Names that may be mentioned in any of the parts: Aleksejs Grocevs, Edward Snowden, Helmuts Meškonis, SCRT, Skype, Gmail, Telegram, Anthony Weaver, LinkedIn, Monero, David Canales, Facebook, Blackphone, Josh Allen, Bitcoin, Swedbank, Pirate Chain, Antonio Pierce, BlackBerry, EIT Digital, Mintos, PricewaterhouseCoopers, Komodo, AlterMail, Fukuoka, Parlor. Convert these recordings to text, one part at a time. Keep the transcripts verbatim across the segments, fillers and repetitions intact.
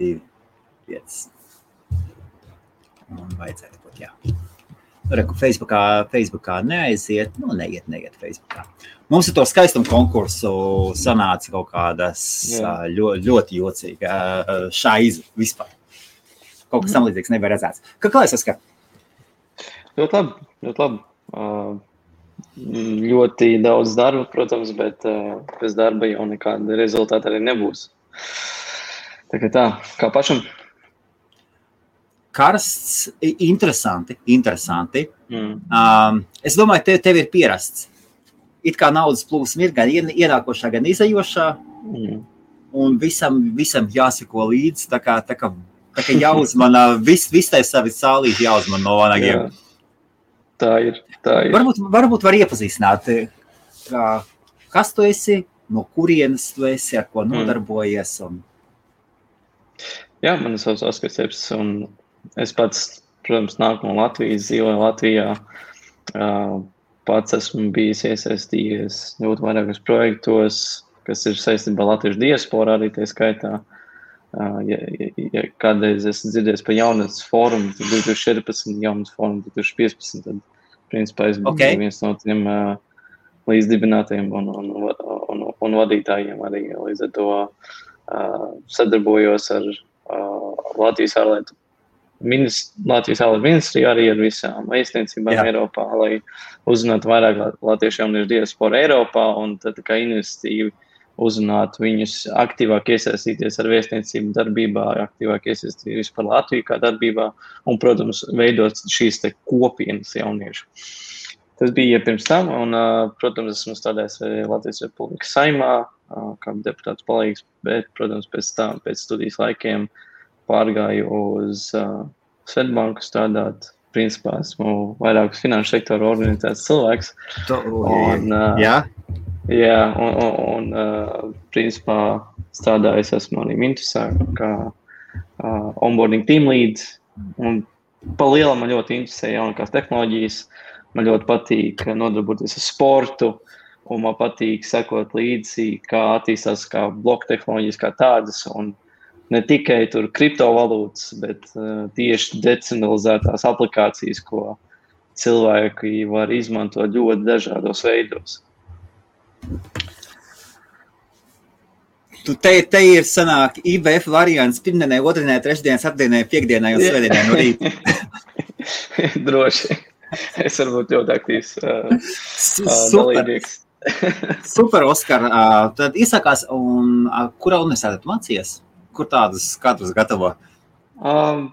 die jetzt un vajadzētu būt, jā. Reku, Facebookā, Facebookā neaiziet, nu, neiet, neiet Facebookā. Mums ir to skaistumu konkursu sanāca kaut kādas ļo, ļoti jocīga šaiza vispār. Kaut kas samlīdzīgs nevar redzēts. Kā klājas, Oskar? Ļoti labi, ļoti labi. Uh, ļoti daudz darba, protams, bet uh, bez darba jau nekāda rezultāta arī nebūs. Tā kā tā, kā pašam? Karsts, interesanti, interesanti. Mm. Um, es domāju, tev, tev ir pierasts. It kā naudas plūsma ir gan ienākošā, gan izajošā, mm. un visam, visam jāseko līdz, tā kā, tā kā, tā kā jāuzmanā, vis, vis tai savi sālīti jāuzmanā no vanagiem. Tā ir, tā ir. Varbūt, varbūt var iepazīstināt, kā, kas tu esi, no kurienes tu esi, ar ko nodarbojies. Un... Jā, man ir savs Oskars Jepsis, un... Es pats, protams, nāku no Latvijas, dzīvoju Latvijā. Pats esmu bijis iesaistījies ļoti vairākos projektos, kas ir saistībā latviešu diasporā arī tie skaitā. Ja, ja kādreiz esmu dzirdies par jaunatnes fórumu, tad divi tūkstoši četrpadsmit, jaunatnes fórumu divi tūkstoši piecpadsmit, tad, principā, es biju okay. viens no tiem līdzdibinātiem un, un, un, un, un vadītājiem arī. Līdz ar to sadarbojos ar Latvijas ārlietu Minist, Latvijas ārlietu ministrija arī ar visām aizniecībām Eiropā, lai uzrunātu vairāk latviešu jauniešu diasporu Eiropā un tad kā investīvi uzrunātu viņus aktīvāk iesaistīties ar vēstniecību darbībā, aktīvāk iesaistīties vispār Latviju kā darbībā un, protams, veidot šīs te kopienas jauniešu. Tas bija pirms tam un, protams, esmu stādājis Latvijas Republikas saimā, kā deputāts palīgs, bet, protams, pēc tam, pēc studijas laikiem, pārgāju uz uh, Swedbanku strādāt. Principā esmu vairākus finanšu sektoru organizēts cilvēks. Un, uh, jā, jā un, un, un uh, principā strādāju esmu arī Mintosā, kā uh, onboarding team lead. Un pa liela man ļoti interesē jaunākās tehnoloģijas. Man ļoti patīk nodarboties ar sportu. Un man patīk sekot līdzi, kā attīstās kā bloku tehnoloģijas kā tādas. Un ne tikai tur kriptovalūtas, bet uh, tieši decentralizētās aplikācijas, ko cilvēki var izmantot ļoti dažādos veidos. Tu te, te ir sanāk I B F variants pirmdienai, otrdienai, trešdienai, ceturtdienai, piekdienai un svētdienai no rīta. Droši. Es varbūt ļoti aktīvs uh, uh, dalībnieks. Super, Oskar. Uh, tad izsākās, un uh, kurā universitātē tu mācījies? Kur tādas skatus gatavo? Um,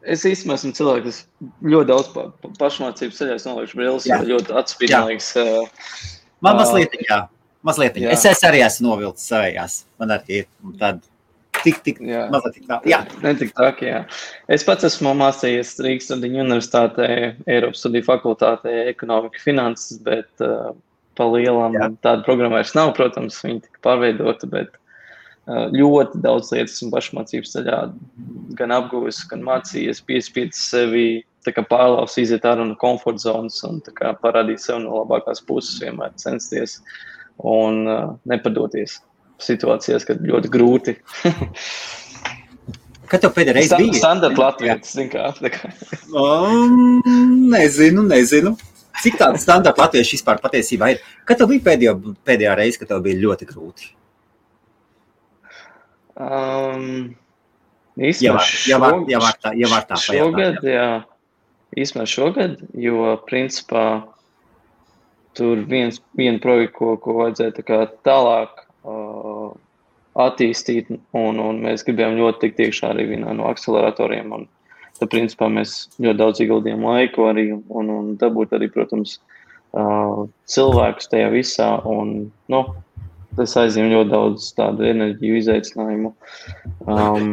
es īstenībā esmu cilvēks, kas ļoti daudz pa, pa, pašmācības ceļās nolieku brīlis, ļoti atspīdinālīgs. Uh, Man mazliet, jā, mazliet. Jā. Es, es arī esmu novilcis savējās. Man arī ir tāda tik, tik, jā. mazliet tik tā. Jā. Netik tā, jā. Es pats esmu mācījies Rīgas Stradiņu universitātē, Eiropas studiju fakultātē, ekonomika, finanses, bet uh, pa lielam jā. Tāda programma vairs nav, protams, viņi tika pārveidota, bet ļoti daudz lietas un pašmācības ceļā gan apguvis, gan mācījies, piespiedz sevi, tā kā pārlaus iziet ārā no komforta zonas un tā kā parādīt sev no labākās puses, vienmēr censties un uh, nepadoties situācijās, kad ļoti grūti. Kad tev pēdējā reiz bija? Standarta latvietis, zin kā. kā. um, nezinu, nezinu. Cik tāda standarta latvieši vispār patiesībā ir? Kad tev bija pēdējā, pēdējā reiz, kad tev bija ļoti grūti? Um, īsmēr šogad, šogad, jā, īsmēr šogad, jo, principā, tur viens, vienu projektu, ko, ko vajadzēja tā kā tālāk uh, attīstīt, un, un mēs gribējām ļoti tikt iekšā arī vienā no akceleratoriem, un tad, principā, mēs ļoti daudz ieguldījām laiku arī, un, un dabūt arī, protams, uh, cilvēkus tajā visā, un, nu, tas aizņem ļoti daudz tādu enerģiju izaicinājumu. Um,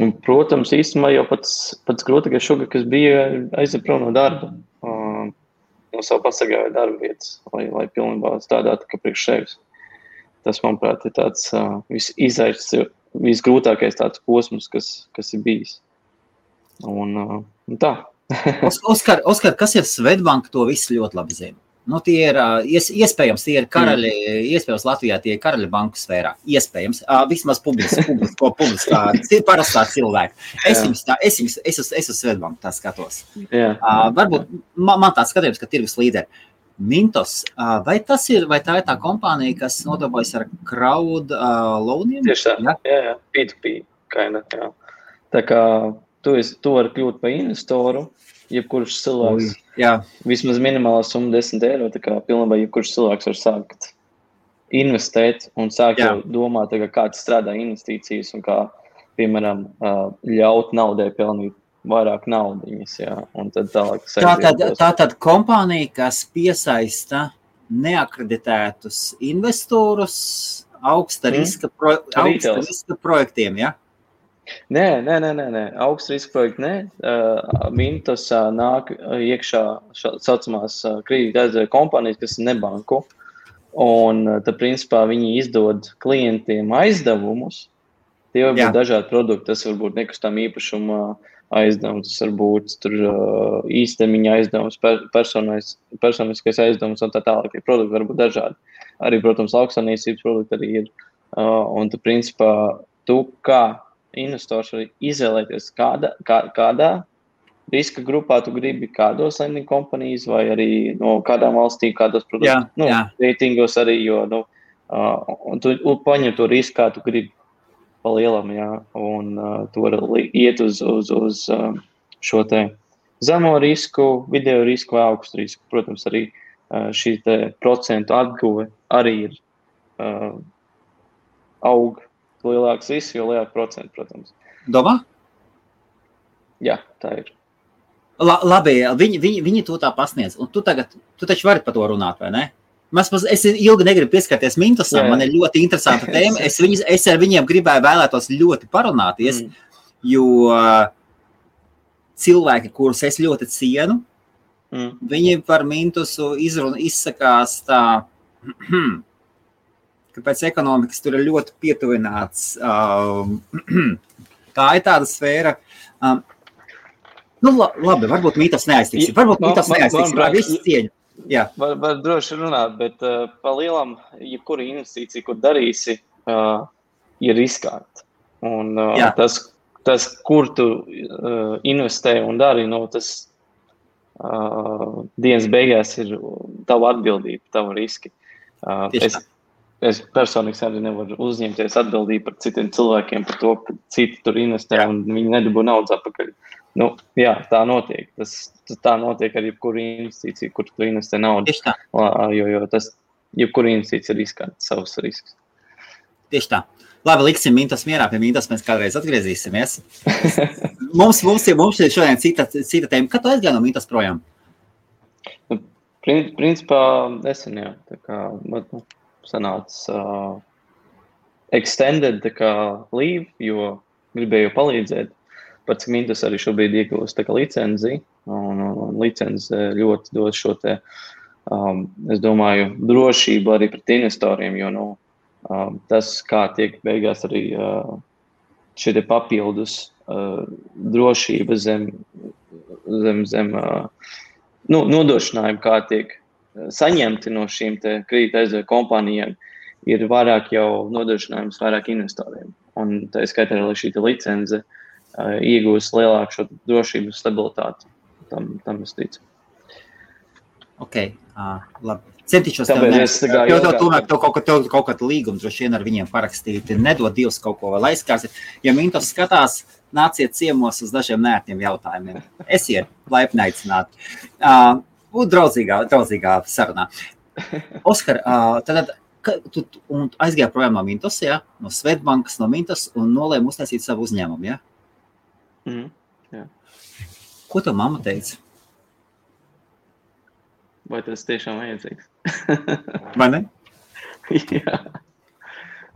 un, protams, īstenībā jau pats, pats grūtākais šogad, kas bija aiziet prom no darba, uh, no savu pasargāju darba vietas, lai, lai pilnībā strādātu kā priekš sevis. Tas, manuprāt, ir tāds uh, visizaicinājums, visgrūtākais tāds posms, kas, kas ir bijis. Un, uh, un tā. Oskar, Oskar, kas ir Swedbank, to visu ļoti labi zina. Nu, tie ir ies, iespējams, tie ir karaļi, mm. iespējams Latvijā tie ir karaļi banku sfērā, iespējams, uh, vismaz publiski, publiski, ko publiski, parastā cilvēki. Es jums tā, es jums, es uz, es uz Swedbank tā skatos. Uh, varbūt man, man tā skatījums, ka tirgus līderi. Mintos, uh, vai tas ir, vai tā ir tā kompānija, kas nodarbojas ar crowd uh, loaniem? Tieši tā, jā, jā, jā. P to P, kaina, jā. Tā kā tu, esi, tu vari kļūt par investoru, jebkurš cilvēks. Ui. Jā, vismaz minimālā summa desmit eiro, tā kā pilnībā jebkurš cilvēks var sākt investēt un sākt jau domāt, tā kā kāds strādā investīcijas un kā, piemēram, ļaut naudai pelnīt vairāk naudiņas, jā, un tad tālāk. Tātad, tātad kompānija, kas piesaista neakreditētus investorus augsta riska, pro, augsta riska projektiem, jā? Nē, nē, nē, nē, nē. Augsts riska projekti nē. Uh, Mintos uh, nāk iekšā šā, saucamās uh, kredīta aizdevēja kompānijas, kas ir nebanku. Un uh, tad, principā, viņi izdod klientiem aizdevumus. Tie var būt dažādi produkti. Tas var būt nekustām īpašuma aizdevums, tas var būt tur uh, īstermiņa aizdevums, per, personiskais aizdevums un tā tālāk. Tie produkti var būt dažādi. Arī, protams, lauksaimniecības produkti arī ir. Uh, un tad, principā, tu kā investors var izvēlēties, kāda, kā, kādā riska grupā tu gribi, kādos lending companies, vai arī no kādām valstī, kādos produktos, nu, reitingos arī, jo, nu, uh, un tu paņem to risku, kā tu gribi pa lielam, jā, un uh, tu var iet uz, uz, uz uh, šo te zemo risku, video risku vai augstu risku. Protams, arī uh, šī te procentu atguve arī ir uh, aug, lielāks risks, jo lielāk procenti, protams. Domā? Jā, tā ir. La, labi, viņi, viņi, viņi to tā pasniedz. Un tu tagad, tu taču vari par to runāt, vai ne? Mēs, es ilgi negribu pieskarties Mintosam, man ir ļoti interesanta tēma. Es, viņus, es ar viņiem gribēju vēlētos ļoti parunāties, mm. jo cilvēki, kurus es ļoti cienu, mm. viņi par Mintosu izrun, izsakās tā... ka pēc ekonomikas tur ir ļoti pietuvināts. Um, tā ir tāda sfēra. Um, nu, la, labi, varbūt Mintos neaiztiks. Varbūt Mintos neaiztiks, lai visu cieņu. Jā. Var, var droši runāt, bet uh, pa lielam, jebkura investīcija, kur darīsi, uh, ir riskāta. Un uh, tas, tas, kur tu uh, investē un dari, no tas uh, dienas beigās ir tava atbildība, tava riski. Uh, es, Es personīgi arī nevaru uzņemties atbildību par citiem cilvēkiem, par to, ka citi tur investē un viņi nedabū naudas atpakaļ. Nu, jā, tā notiek. Tas, tā notiek ar jebkuru investīciju, kur tu investē naudu. Tieši tā. Jo, jo tas jebkuru investīciju ir izkārts savus risks. Tieši tā. Labi, liksim Mintos mierā, pie Mintos mēs kādreiz atgriezīsimies. mums, mums, mums ir šodien cita, cita tēma. Kad tu aizgāji no Mintos projām? Principā esen, jā. Tā kā... Bet, sanāca uh, extended, tā kā leave, jo gribēju palīdzēt. Pats Mintos arī šobrīd iegūst tā kā licenzi, un, un licenze ļoti dos šo te, um, es domāju, drošību arī pret investoriem, jo nu, um, tas, kā tiek beigās arī uh, šie te papildus uh, drošība zem, zem, zem uh, nu, nodrošinājumu, kā tiek saņemti no šīm te kredīta aizdevēja kompānijām, ir vairāk jau nodrošinājums vairāk investoriem. Un tā skaitā, lai šī licenze uh, iegūs lielāku šo drošību un stabilitāti. Tam, tam es ticu. Ok, uh, labi. Centīšos tev nevis. Jo tev tomēr kaut kā tev kaut kā līgums droši vien ar viņiem parakstīt. Nedod divas kaut ko, lai aizskārsiet. Ja Mintos skatās, nāciet ciemos uz dažiem neērtiem jautājumiem. Esiet laipni aicināti. Uh, Un draudzīgā, draudzīgā sarunā. Oskar, tad tu aizgāji projām no Mintos, jā? No Swedbankas, no Mintos, un nolēmu uztaisīt savu uzņēmumu, jā? Mm, jā. Ko tev mamma teica? Vai tas tiešām vajadzīgs? Vai ne? jā.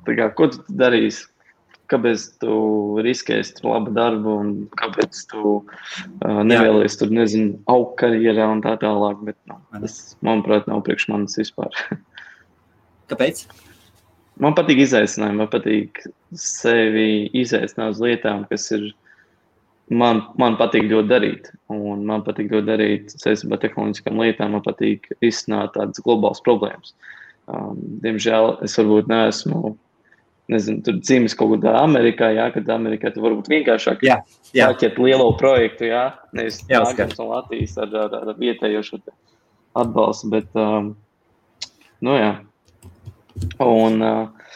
Tā kā, ko tu darīsi? Kāpēc tu riskēsi tur labu darbu un kāpēc tu uh, nevēlies tur, nezinu, augt karjerā un tā tālāk, bet no, tas, manuprāt, nav priekš manis vispār. Kāpēc? Man patīk izaicinājumi, man patīk sevi izaicināt uz lietām, kas ir man, man patīk ļoti darīt. Un man patīk ļoti darīt saistībā tehnoloģiskām lietām, man patīk izsnāt tādas globālas problēmas. Um, diemžēl es varbūt neesmu, nezinu, tur dzīves kaut kādā Amerikā, jā, kad Amerikā tu varbūt vienkāršāk jā, jā. Tāķiet lielo projektu, jā, nevis nākams no Latvijas ar, ar, ar vietējošu atbalstu, bet, um, nu jā, un, uh,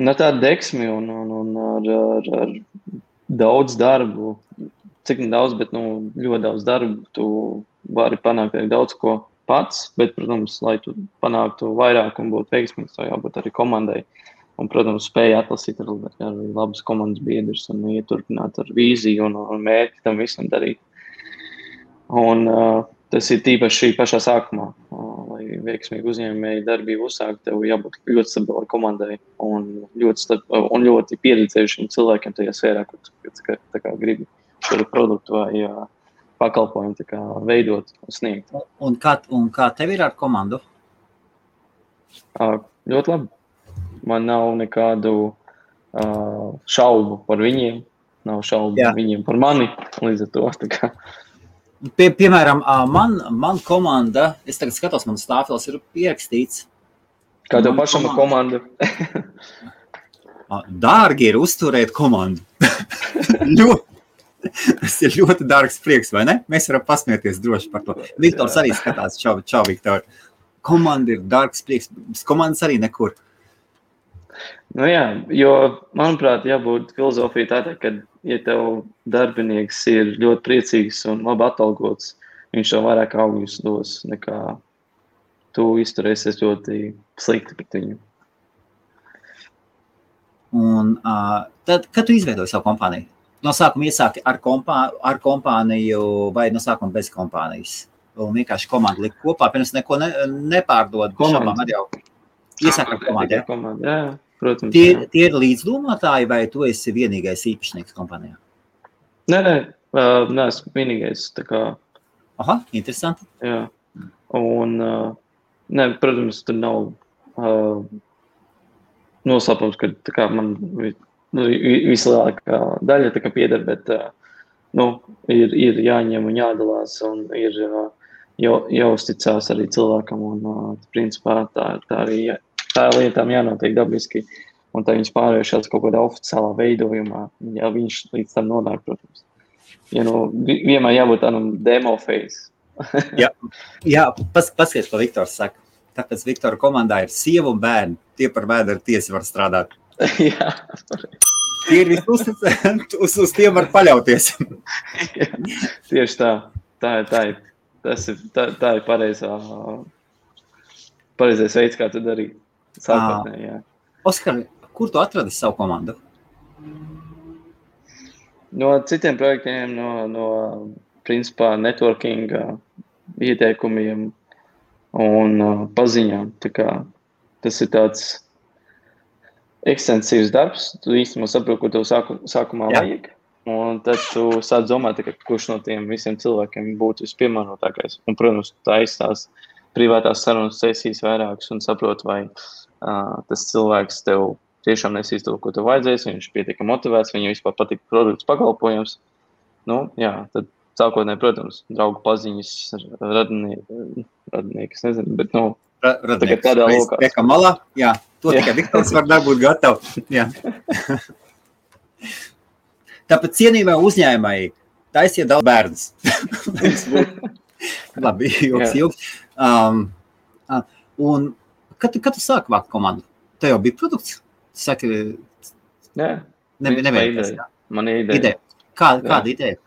un ar tādu deksmi un, un, un ar, ar, ar daudz darbu, cik nedaudz, bet nu, ļoti daudz darbu, tu vari panākt daudz ko pats, bet, protams, lai tu panāktu vairāk un būtu veiksmīgs, to jābūt arī komandai. Un, protams, spēja atlasīt ar, ar labas komandas biedrus un ieturpināt ar vīziju un, un mērķi tam visam darīt. Un uh, tas ir tīpaši pašā sākumā, uh, lai veiksmīgi uzņēmēji darbību uzsākt, tev jābūt ļoti stabilai komandai un ļoti, stabi, un ļoti pieredzējušiem cilvēkiem tajā sfērā, kur tu tā kā gribi šo produktu vai uh, pakalpojumu tā kā veidot un sniegt. Un kā, un kā tev ir ar komandu? Uh, ļoti labi. Man nav nekādu uh, šaubu par viņiem, nav šaubu Jā. Viņiem par mani, līdz ar to. Kā. Pie, piemēram, man, man komanda, es tagad skatos, man stāvfils ir pierakstīts. Kā tev pašam komanda? komanda? Dārgi ir uzturēt komandu. ļoti, tas ir ļoti dārgs prieks, vai ne? Mēs varam pasmieties droši par to. Viktors arī skatās, čau, čau, Viktor. Komanda ir dārgs prieks, komandas arī nekur. Nu jā, jo, manuprāt, jābūt filozofija tātad, ka, ja tev darbinieks ir ļoti priecīgs un labi atalgots, viņš tev vairāk augļus dos, nekā tu izturēsies ļoti slikti pret viņu. Un uh, tad, kad tu izveidoji savu kompāniju? No sākuma iesāki ar, kompā, ar kompāniju vai no sākuma bez kompānijas? Un vienkārši komandu likt kopā, pirms neko ne, nepārdod. Komandu? Jau iesāki ar komandu, komandu, jā. Protams, tie, tie ir līdzdomātāji, vai tu esi vienīgais īpašnieks kompanijā? Nē, nē, uh, nē, esmu vienīgais. Tā kā... Aha, interesanti. Jā, un, uh, nē, protams, tur nav uh, noslēpums, ka tā kā man vislielākā daļa tā kā pieder, bet uh, nu, ir, ir jāņem un jādalās, un ir uh, jau, jāuzticās arī cilvēkam, un uh, principā tā, tā arī jā. Tā lietām jānotiek dabiski, un tā viņas pārvēršās kaut kādā oficiālā veidojumā, ja viņš līdz tam nonāk, protams. Ja nu, vienmēr jābūt tādam demo phase. jā, jā pas, paskatās, ko Viktors saka. Tāpēc Viktora komandā ir sieva un bērni. Tie par vēdu ar tiesi var strādāt. jā. Tie ir visuzticēt, uz, uz tiem var paļauties. jā, tieši tā. Tā, tā, ir, tas ir, tā, tā ir pareizā, pareizais veids, kā tu darīt. Sākotnē, jā. Oskar, kur tu atradi savu komandu? No citiem projektiem, no, no principā networking ieteikumiem un uh, paziņām. Tā kā tas ir tāds ekstensīvs darbs. Tu īstenībā saproti, ko tev sāku, sākumā jā. Vajag. Un tad tu sāc domāt, ka kurš no tiem visiem cilvēkiem būtu vispiemērotākais. Un, protams, tā aizstās privātās sarunas sesijas vairākas un saproti, vai Uh, tas cilvēks tev tiešām nesīs to, ko tev vajadzēs, viņš pietiek motivēts, viņam vispār patīk produkts pakalpojums. Nu, jā, tad sākotnē, protams, draugu paziņas, radnie, radnieks, nezinu, bet nu, Ra, radnieks, tādā lokā. Pēkā malā, jā, to jā. Tikai Viktors var dabūt gatavu. Jā. Tāpēc cienījumā uzņēmēji taisiet daudz bērns. Labi, joks, joks. Um, un Kad, kad tu sāki vākt komandu? Tev jau bija produkts? Tu saki... Nē, nebija ideja. Man ir ideja. ideja. Kā, kāda ideja?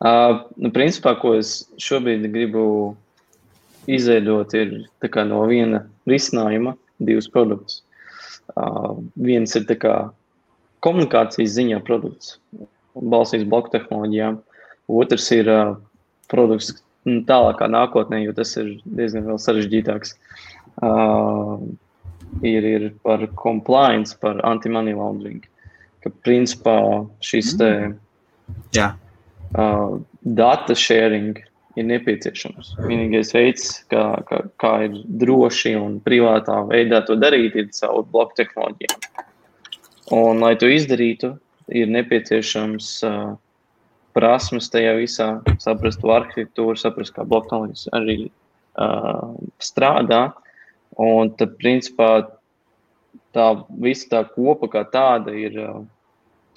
Uh, nu, principā, ko es šobrīd gribu izveidot, ir tā kā no viena risinājuma divus produktus. Uh, viens ir tā kā komunikācijas ziņā produkts, balstīts bloku tehnoloģijām. Otrs ir uh, produkts, tālākā nākotnē, jo tas ir diezgan vēl sarežģītāks, uh, ir, ir par compliance, par anti-money laundering, ka principā šis te yeah. uh, data sharing ir nepieciešams. Vienīgais veids, kā, kā, kā ir droši un privātā veidā to darīt, ir caur bloku tehnoloģijām. Un, lai to izdarītu, ir nepieciešams uh, prasmes tajā visā, saprast to arhitektūru, saprast, kā bloknolīdz arī uh, strādā. Un tad, principā, tā visa tā kopa kā tāda ir uh,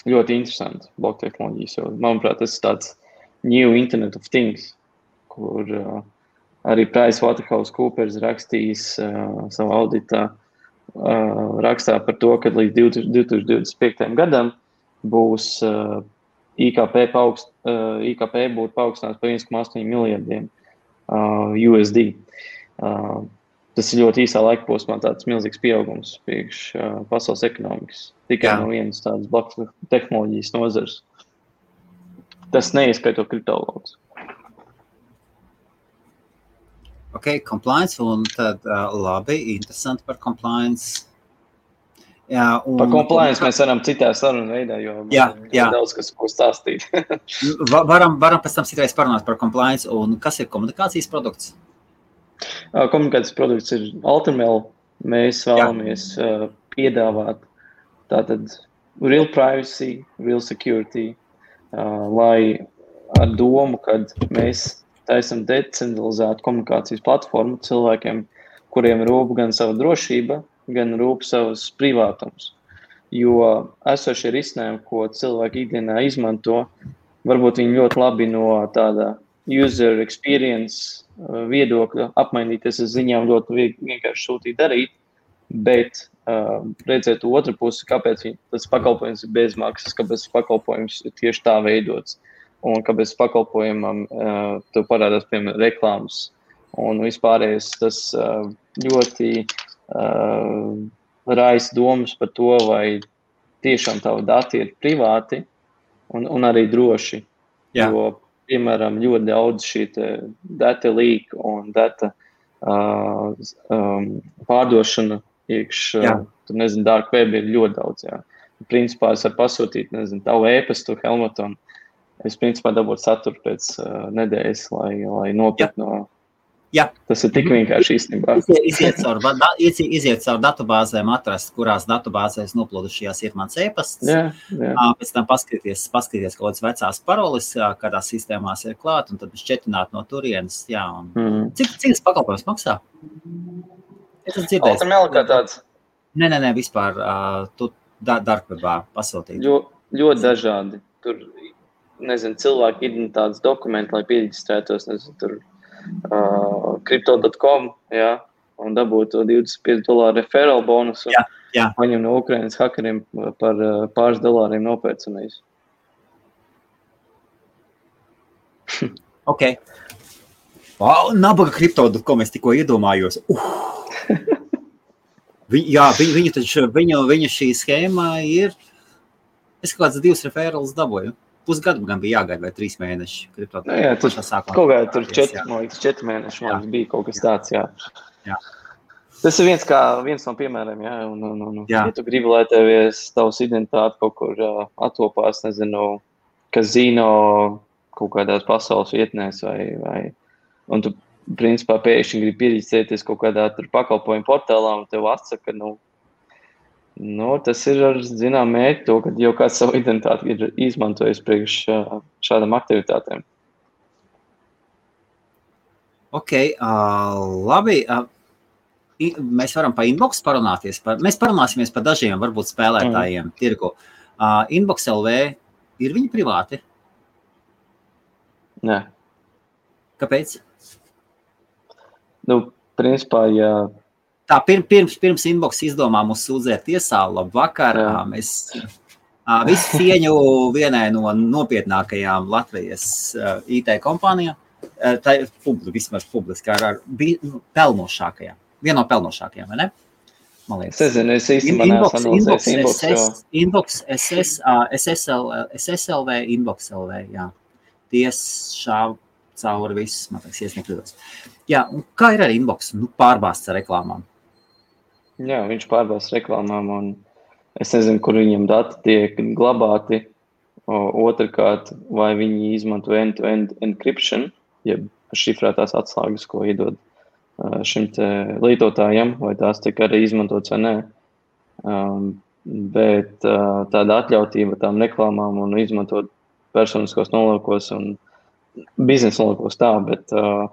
ļoti interesanta bloktehnoloģijas. Jo, manuprāt, tas ir tāds new internet of things, kur uh, arī PricewaterhouseCoopers rakstījis uh, savā auditā, uh, rakstā par to, ka līdz divi tūkstoši divdesmit piektajam gadam būs uh, I K P, paaugst, uh, I K P būtu paaugstināts par viens komats astoņi miljardiem uh, U S D. Uh, Tas ir ļoti īsā laika posmā tāds milzīgs pieaugums priekš uh, pasaules ekonomikas. Tikai Jā. No vienas tādas bloku tehnoloģijas nozares. Tas neieskaito kriptovalūtas. Ok, compliance un tad uh, labi, interesanti par compliance. Jā, un... Par compliance mēs varam citā sarunu veidā, jo jā, jā. Daudz, kas ko stāstīt. varam, varam pēc tam citreiz parunāt par compliance un kas ir komunikācijas produkts? Komunikācijas produkts ir AlterMail. Mēs vēlamies uh, piedāvāt tātad real privacy, real security, uh, lai ar domu, kad mēs taisam decentralizētu komunikācijas platformu cilvēkiem, kuriem rūp gan sava drošība, gan rūp savas privātums. Jo esošie risinājumi, ko cilvēki ikdienā izmanto, varbūt viņi ļoti labi no tādā user experience viedokļa apmainīties ar ziņām ļoti vienkārši sūtīt darīt, bet uh, redzēt otru pusi, kāpēc tas pakalpojums ir bezmaksas, kāpēc pakalpojums ir tieši tā veidots, un kāpēc pakalpojumam uh, tev parādās, piemēram, reklāmas. Un vispārējais tas uh, ļoti uh, raisa domas par to, vai tiešām tavi dati ir privāti un, un arī droši, Jā. Jo piemēram, ļoti daudz šī data leak un data uh, um, pārdošana iekš, uh, tur nezinu, dark web ir ļoti daudz, jā. Principā es varu pasūtīt, nezinu, tavu e-pastu, Helmutam, es principā dabūtu saturu pēc uh, nedēļas, lai, lai nopiet no... Jā. Tas ir tik vienkārši īstenībā. Iziet caur, iziet caur datubāzēm, atrast, kurās datubāzēs noplūdušajās ir mans e-pasts. Jā, jā. Pēc tam paskatīties, paskatīties kādas vecās paroles, kādās sistēmās ir klāt, un tad šķetināt no turienes. Jā, un... mm. Cik, cik tas pakalpojums maksā? Es esmu dzirdējis. AlterMail kā tāds? Nē, nē, nē, vispār tu darkwebā pasūtīt. Ļo, ļoti dažādi. Tur, nezinu, cilvēki ir tāds dokumenti, lai piedistrētos, nezinu, tur... Uh, crypto dot com, jā, un dabūtu divdesmit pieci dolāri referral bonusu, jā, jā. Viņam no Ukrainas hakeriem par uh, pāris dolāriem nopērcinājis. Ok. Oh, nabaga crypto dot com, es tikko iedomājos. Uh. Vi, jā, viņa, viņa, taču, viņa, viņa šī schēma ir, es kāds divas referrals dabūju. Pusgadu gan bija jāgaida vai trīs mēneši. Kriptot, jā, jā, tur kaut kā tur četri, man liekas, četri mēneši man bija kaut kas jā. Tāds, jā. jā. Tas ir viens kā viens no piemēriem, jā, un, un, un ja tu gribi, lai tevies tavs identitāti kaut kur uh, atopās, nezinu, kazino kaut kādās pasaules vietnēs vai, vai, un tu, principā, pēkšņi gribi pierīcēties kaut kādā tur pakalpojumu portālā un tev atsaka, nu, Nu, tas ir ar zinām mērķi to, kad jau kāds savu identitāti ir izmantojis priekš šādām aktivitātēm. Ok, uh, labi. Uh, mēs varam pa Inbox parunāties. Par, mēs parunāsimies par dažiem, varbūt, spēlētājiem mm. tirgu. Uh, Inbox.lv ir viņi privāti? Nē. Kāpēc? Nu, principā, jā. Tā pirms, pirms Inbox izdomā mūs sūdzēt tiesā, labvakar, mēs visu cieņu vienai no nopietnākajām Latvijas I T kompānijām, tā ir publi, vismaz publiski, ar, ar pelnošākajām, viena no pelnošākajām, vai ne? Man liekas. Es zinu, es īstenībā neesam analīzēs Inbox, Inbox, Inbox, SS, SSL, SSLV, Inbox LV, jā, tiesā cauri viss, man liekas, iesniegļotos. Jā, un kā ir ar Inbox? Nu, pārbāsts ar reklāmām. Jā, viņš pārbāsts reklāmām, un es nezinu, kur viņam dati tiek glabāti. Otrkārt, vai viņi izmanto end-to-end encryption, jeb šifrētās atslēgas, ko iedod šim te lietotājiem, vai tās tiek arī izmantots vai nē. Um, bet uh, tāda atļautība tām reklāmām un izmantot personiskos nolūkos un biznesa nolūkos tā, bet uh,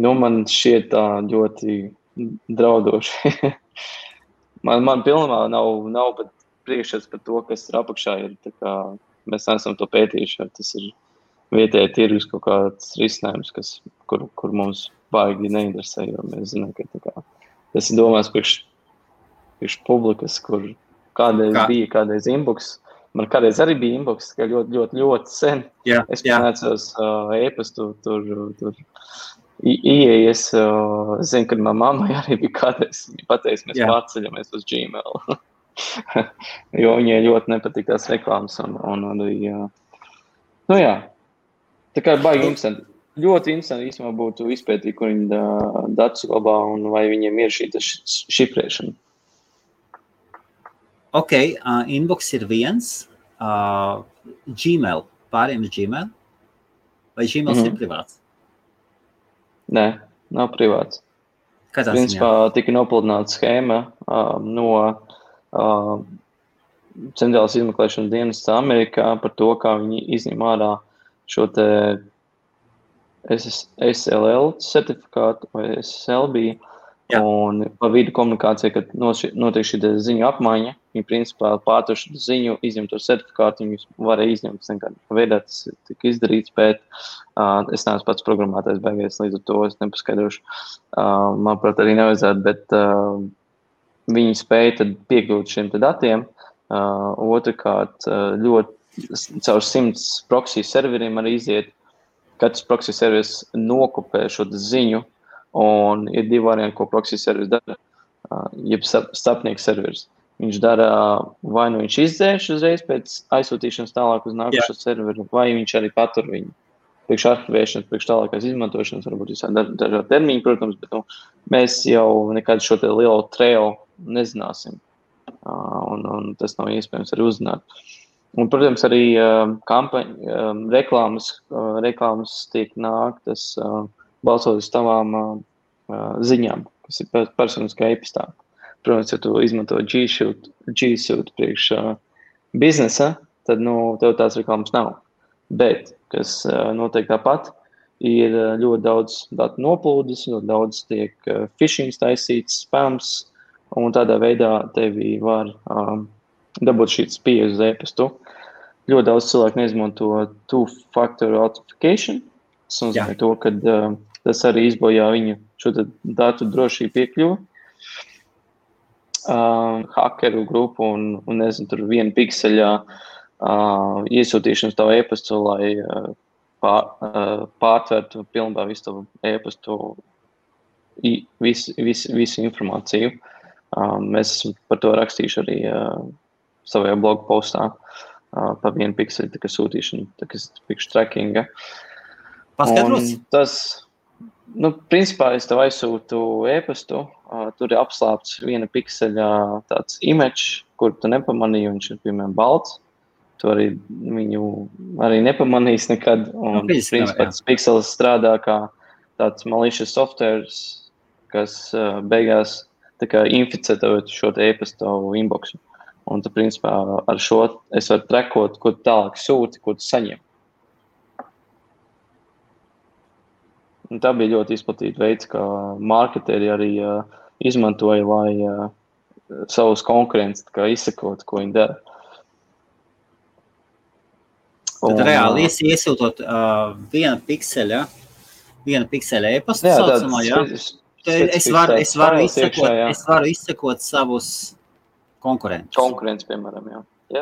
nu, man šķiet tā ļoti draudoši. man man pilnībā nav, nav pat priekšstats par to, kas ir apakšā, ir tā kā mēs neesam to pētījuši, tas ir vietēji tirgus kaut kāds risinājums, kas, kur, kur mums baigi neinteresē, jo mēs zinām, ka tā kā tas ir domās priekš, priekš publikas, kur kādreiz kā? bija, kādreiz inbox, man kādreiz arī bija inbox, kā ļoti, ļoti, ļoti sen. Yeah, es panācos yeah. uh, e-pastu, tur, tur ieejies, uh, zinu, kad man mammai arī bija kādreiz, viņa pateica, mēs yeah. pārceļamies uz Gmail, jo viņai ļoti nepatika tās reklāmas un, un arī, uh, nu jā, tā kā baigi interesanti. Ļoti interesanti īstumā būtu izpētīt, kur viņi datus labā un vai viņiem ir šī šifrēšana. Ok, uh, inbox ir viens, uh, Gmail, pāriem ir Gmail, vai Gmails mm-hmm. ir privāts? Nē, nav privāts. Kādā Principā ziņā? Tika nopludināta schēma uh, no uh, centrālās izmeklēšanas dienesta Amerikā par to, kā viņi izņem ārā šo te S L L certifikātu vai S S L B un pa vidu komunikācija, kad notiek šī ziņu apmaiņa, viņi principā pārtuši ziņu, izņemto certifikātu, viņi varēja izņemt, vienkārši veidā tas tika izdarīts, bet uh, es neesmu pats programmētājs baigies, līdz ar to es nepaskaidrošu, uh, manuprāt, arī nevajadzētu, bet uh, viņi spēja tad piekļūt šiem tad datiem, uh, otrkārt uh, ļoti caur simts proxy serveriem arī iziet, katrs proxy servis nokupē šo ziņu, un ir divi varianti, ko proxy servis dara, jeb starpnieks servis. Viņš dara, vai nu viņš izdzēš uzreiz pēc aizsūtīšanas tālāk uz nākošo serveru, vai viņš arī patur viņu. Priekš arhivēšanas, priekš tālākās izmantošanas, varbūt visādi dažādi termiņi, protams, bet nu, mēs jau nekad šo te lielo trail nezināsim, un, un tas nav iespējams arī uzzināt. Un, protams, arī um, kampaņ, um, reklāmas, uh, reklāmas tiek nāktas uh, balsoties tavām uh, ziņām, kas ir personiskā e-pastā. Protams, ja tu izmanto G-Suite, G-Suite priekš uh, biznesa, tad, nu, tev tās reklāmas nav. Bet, kas uh, notiek tāpat, ir uh, ļoti daudz datu noplūdes, ļoti daudz tiek uh, phishings taisīts, spams, un tādā veidā tevi var... Um, dabūt šīs pieejas uz e-pastu. Ļoti daudz cilvēku neizmanto two-factor authentication. Tas nozīmē to, ka uh, tas arī izbojā viņu šo datu drošību piekļuvu. Uh, hakeru grupu un, un nezinu, tur vienu pikseļā uh, iesūtīšanas tavu e-pastu, lai uh, pār, uh, pārtvertu pilnībā visu tavu e-pastu, visu, visu, visu informāciju. Uh, mēs esam par to rakstījuši arī uh, savajā blogu postā uh, par vienu pikseli, tā kā sūtīšanu, tā kā pikšu trackinga. Paskaidros? Tas, nu, principā es tev aizsūtu e-pastu, uh, tur ir apslāpts viena pikseļa tāds image, kur tu nepamanīji, un viņš ir, piemēram, balts. Tu arī viņu arī nepamanīsi nekad, un no, principā tas pikselis strādā kā tāds malicious softwares, kas uh, beigās tā kā inficē tev šo te e-pastu inboxu. Un tu, principā, ar šo es varu trekot, ko tu tālāk sūti, ko tu saņem. Un tā bija ļoti izplatīta veids, kā marketeri arī uh, izmantoja, lai uh, savus konkurences izsekot, ko viņi dara. Un, tad reāli iesūtot uh, viena pikseļa, viena pikseļa e-pastu saucamā, jā? Es varu, es varu izsekot, iekšā, es varu izsekot savus... Konkurence. Konkurence, piemēram, jā. jā.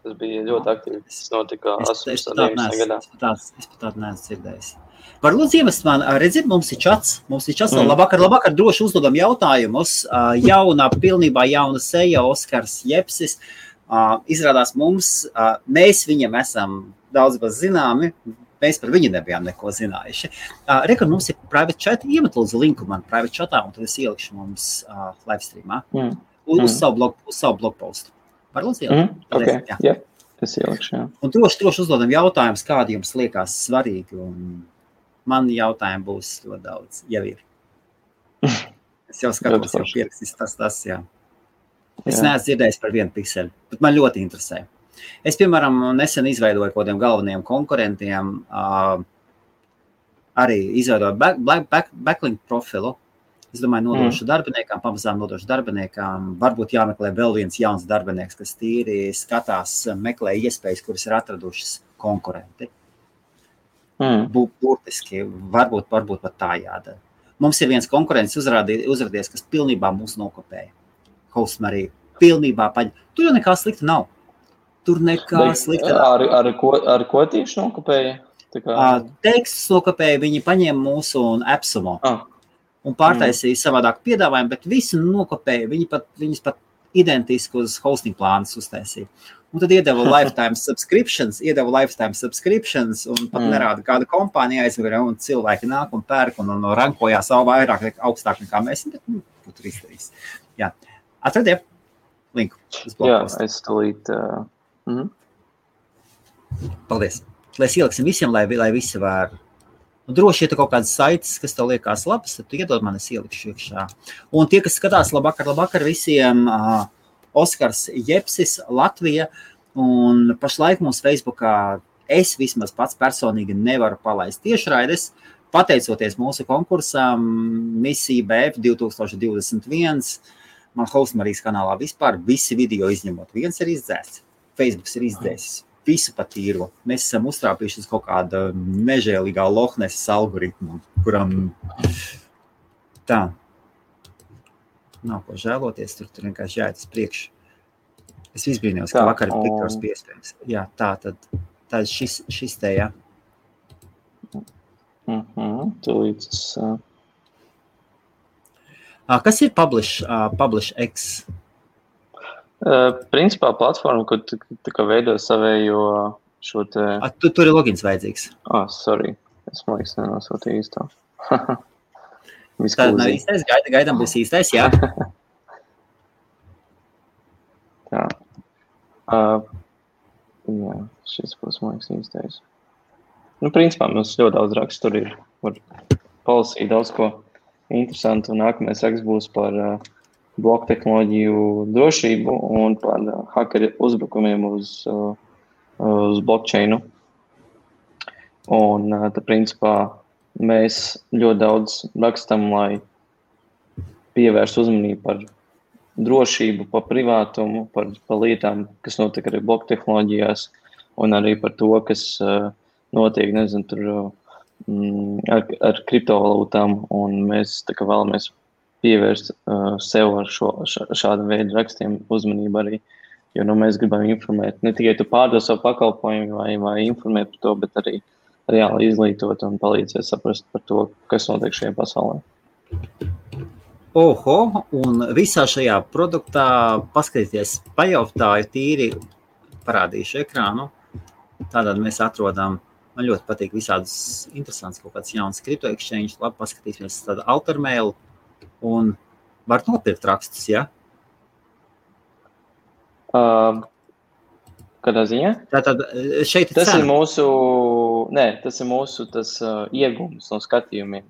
Tas bija ļoti aktīvi. Tas notika eighty-nine gadā. Es pat tādu neesmu dzirdējis. Varbūt iemest man, redziet, mums ir čats. Mums ir čats, mm. labvakar, labvakar, droši uzdodam jautājumus. Jaunā, pilnībā jauna seja, Oskars Jepsis. Izrādās mums, mēs viņam esam daudz maz zināmi. Mēs par viņu nebijām neko zinājuši. Rekur, mums ir private chat. Iemet lūdzu linku man private chatā, un tad es ielikšu mums live streamā. Mm. uz mm. savu blog, uz savu blogpostu. Var lūdzu ielikt? Mm. Ok, jā. Yeah. Es ielikšu, jā. Un droši, droši uzdodam jautājumus, kādi jums liekas svarīgi, un man jautājumi būs ļoti daudz, jau ir. Es jau skatos, jau pierakstīs tas, tas, jā. Es jā. neesmu dzirdējis par vienu pikseli, bet man ļoti interesē. Es, piemēram, nesen izveidoju kādiem galvenajiem konkurentiem, uh, arī izveidoju back, back, back, backlink profilu. Es domāju, nodošu mm. darbiniekām, pamazām nodošu darbiniekām. Varbūt jāmeklē vēl viens jauns darbinieks, kas tīri skatās, meklē iespējas, kuras ir atradušas konkurenti. Mm. Burtiski, varbūt, varbūt pat tā jādara. Mums ir viens konkurents uzradies, kas pilnībā mūs nokopēja. HostMaria pilnībā paņa. Tur jau nekā slikta nav. Tur nekā Bet, slikta nav. Ar, ar, ko, ar ko tīši nokopēja? Kā... Tekstus nokopēja, viņi paņēma mūsu un Epsumo. Ah. Un pārtaisīja mm. savādāk piedāvājumu, bet visu nokopēja. Viņi pat, viņus pat identiski uz hosting plānus uztaisīja. Un tad iedeva lifetime subscriptions, iedeva lifetime subscriptions un pat mm. nerāda kāda kompānija aizvara, un cilvēki nāk un pērk un, un rankojā savu vairāk augstāk nekā mēs. Nu, tur izdarīs. Jā. Atradiet linku uz blogpostu. Jā, es talīt. Uh, mm. Paldies. Lai es ieliksim visiem, lai, lai visi var... Un droši, ja tu kaut kādas saites, kas tev liekas labas, tad tu iedod man, es ielikšu iekšā. Un tie, kas skatās, labvakar, labvakar visiem, uh, Oskars Jepsis, Latvija, un pašlaik mums Facebookā es vismaz pats personīgi nevaru palaist tiešraides, pateicoties mūsu konkursam Miss I B F divi tūkstoši divdesmit viens, man HostMarijas kanālā vispār visi video izņemot. Viens ir izdzēsts, Facebooks ir izdzēsts. Visu patīro. Mēs esam uztrāpījušies kaut kāda nežēlīgā Lohnesas algoritmu, kuram tā nav ko žēloties, tur, tur vienkārši jāiet uz priekšu. Es izbrīnījos, ka vakar ir piktors piespējams. Jā, tā tad, tā šis, šis te, jā. Mhm, tu līdzis. Kas ir Publish, uh, Publish X? Uh, principā platforma, kur tu, tu kā veido savējo šo te... A, tu, tur ir logins vajadzīgs. Ah, oh, sorry. Es, man liekas, nenosūtīju īstā. Tātad nav īstais, gaida, gaidām būs īstais, jā. tā. Uh, jā, šis būs, man liekas, īstais. Nu, principā, mums ļoti daudz rakstu tur ir. Var palasīt daudz ko interesantu. Nākamais raksts būs par... Uh, bloku tehnoloģiju drošību un par hakeri uzbrukumiem uz, uz blockchainu. Un tā principā mēs ļoti daudz rakstam, lai pievērst uzmanību par drošību, par privātumu, par, par lietām, kas notiek arī bloku tehnoloģijās un arī par to, kas notiek, nezinu, tur ar, ar kriptovalūtām un mēs tā kā vēlamies pievērst uh, sev ar šo, šādu veidu rakstiem uzmanību arī, jo nu, mēs gribam informēt. Ne tikai tu pārdo savu pakalpojumu vai, vai informēt par to, bet arī reāli izglītot un palīdzēt saprast par to, kas notiek šajā pasaulē. Oho, un visā šajā produktā paskatīties pajautāju tīri, parādīšu ekrānu, tādēļ mēs atrodam. Man ļoti patīk visādus interesants kaut kāds jauns crypto exchange, labi paskatīsimies tad AlterMail, un var nopirkt rakstus, ja? Uh, kādā ziņā? Tātad šeit ir tas cena. Ir mūsu, nē, tas ir mūsu tas uh, iegums no skatījumiem.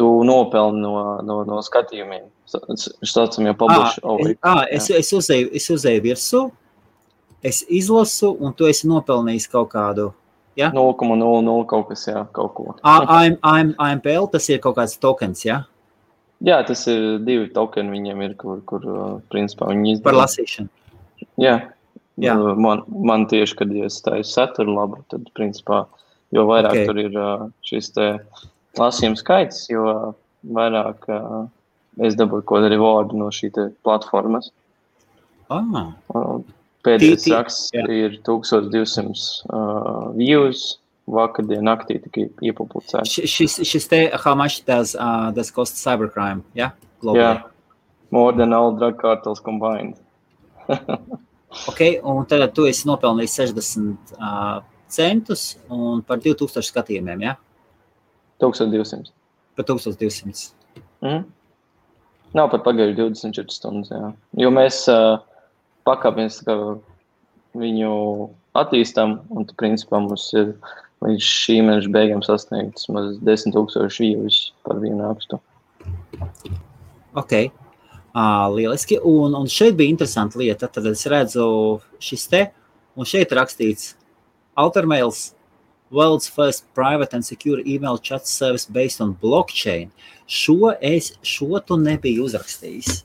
Tu nopelni no, no, no skatījumiem. Sācam jau publish. Ah, oh, ah, es, es, uzēju, es uzēju virsu, es izlasu, un tu esi nopelnījis kaut kādu. Ja? nulle komats nulle nulle kaut kas, jā, kaut ko. A M P L, tas ir kaut kāds tokens, jā? Ja? Jā, tas ir divi tokeni, viņiem ir, kur, kur principā viņi izdevā. Par lasīšanu. Jā. Jā. Man, man tieši, kad es tāju saturu labu, tad principā, jo vairāk okay. tur ir šis te lasījuma skaits, jo vairāk es dabūju kaut arī vārdu no šī te platformas. Ah. Pēdējais raksts ir tūkstoš divsimt uh, views. Vakardien naktī tikai iepublicēts. Šis, šis te, how much does, uh, does cost cybercrime, yeah? Globally. Yeah, more than all drug cartels combined. Ok, un tad tu esi nopelnījis sešdesmit uh, centus un par divi tūkstoši skatījumiem, jā? Ja? tūkstoš divsimt. Par tūkstoš divsimt. Mm. Nav pat pagaidu divdesmit četras stundas, jā. Jo mēs uh, pakāpjams viņu attīstam un principā mums ir līdz šī mēneša beigām sasniegts maz desmit tūkstoši views par vienu rakstu. Ok. Uh, lieliski, un, un šeit bija interesanta lieta, tad es redzu šis te, un šeit rakstīts AlterMails, world's first private and secure email chat service based on blockchain. Šo es, šo tu nebiju uzrakstījis.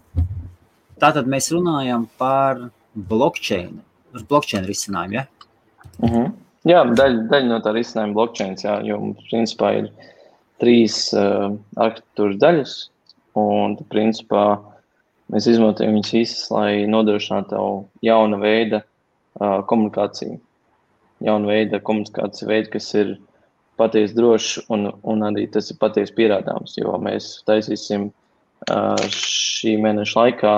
Tātad mēs runājam par blockchain, par blockchain risinājumu, ja? Mhm. Jā, daļa, daļa no tā risinājuma blockchains, jā, jo mums principā ir trīs uh, arhitektūras daļas, un principā mēs izmantojam viņus visus, lai nodrošinātu tev jauna veida uh, komunikāciju. Jauna veida komunikācija veida, kas ir patiesi drošs un, un arī tas ir patiesi pierādāms, jo mēs taisīsim uh, šī mēneša laikā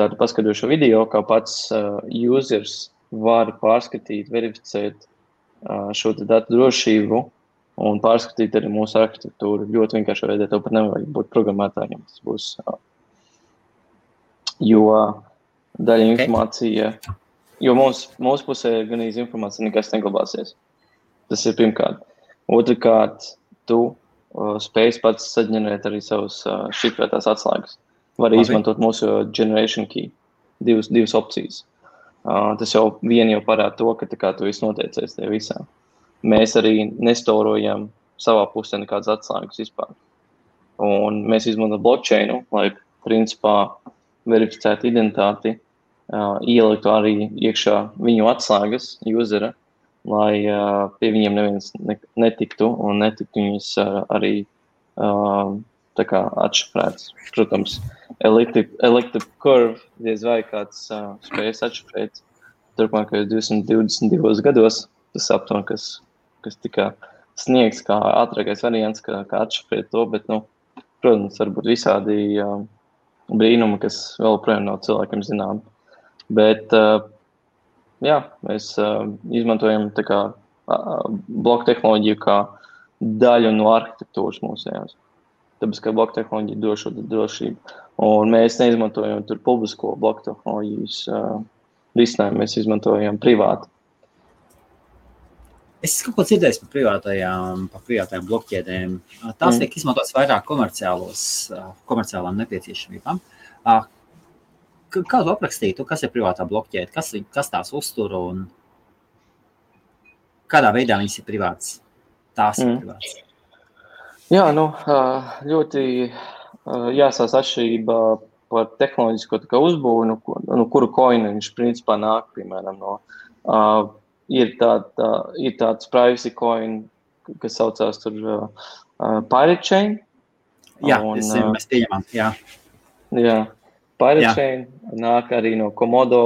tādu paskatošo video, kā pats uh, users var pārskatīt, verificēt uh, šo datu drošību un pārskatīt arī mūsu arhitektūru. Ļoti vienkārši veidā tev pat nevajag būt programmētājiem. Tas būs... Uh, jo daļa informācija, jo mums, mums pusē gan iz informācija nekas neglabāsies. Tas ir pirmkārt. Otrakārt, tu uh, spēj pats saģenerēt arī savus uh, šifrētās atslēgas. Vari Labi. Izmantot mūsu generation key, divas, divas opcijas. Uh, tas jau vien jau parāda to, ka tā kā tu viss noteicies tie visā. Mēs arī nestorojam savā pusē nekādas atslēgas vispār. Un mēs izmantojam blockchainu, lai principā verificēt identitāti, uh, ieliktu arī iekšā viņu atslēgas usera, lai uh, pie viņiem neviens ne, netiktu un netiktu viņus uh, arī uh, tā kā atšifrēts. Protams, electric curve diez vai kāds uh, spējas atšifrēt turpmākajos divsimt divdesmit divos gados. Tas aptuveni, kas, kas tika sniegts kā ātrākais variants, kā, kā atšifrēt to, bet, nu, protams, varbūt visādi... Uh, brīnumi, kas vēl projām nav cilvēkiem zinām. Bet, uh, jā, mēs uh, izmantojam tā kā uh, bloku tehnoloģiju kā daļu no arhitektūras mūsējās. Tāpēc, ka bloku tehnoloģija došo drošību. Un mēs neizmantojam tur publisko bloku tehnoloģijas uh, risinājumu, mēs izmantojam privāti. Es kaut ko dzirdēju par privātajām, par privātajām blokķēdēm. Tās tiek izmantotas vairāk komerciālos, komerciālām nepieciešamībām. Kā tu aprakstītu, kas ir privātā blokķēde, kas, kas tās uztur un kādā veidā viņas ir privātas? Tās mm. ir privātas. Jā, nu, ļoti jāsās atšķirība par tehnoloģisko tā kā uzbūvi, nu, nu, kuru koinu viņš principā nāk, piemēram, no ir tā, tā ir tāds privacy coin, kas saucās tur uh, Pirate Chain. Jā, un, es uh, mēs pieņemam, jā. Jā, Pirate jā. Chain nāk arī no Komodo.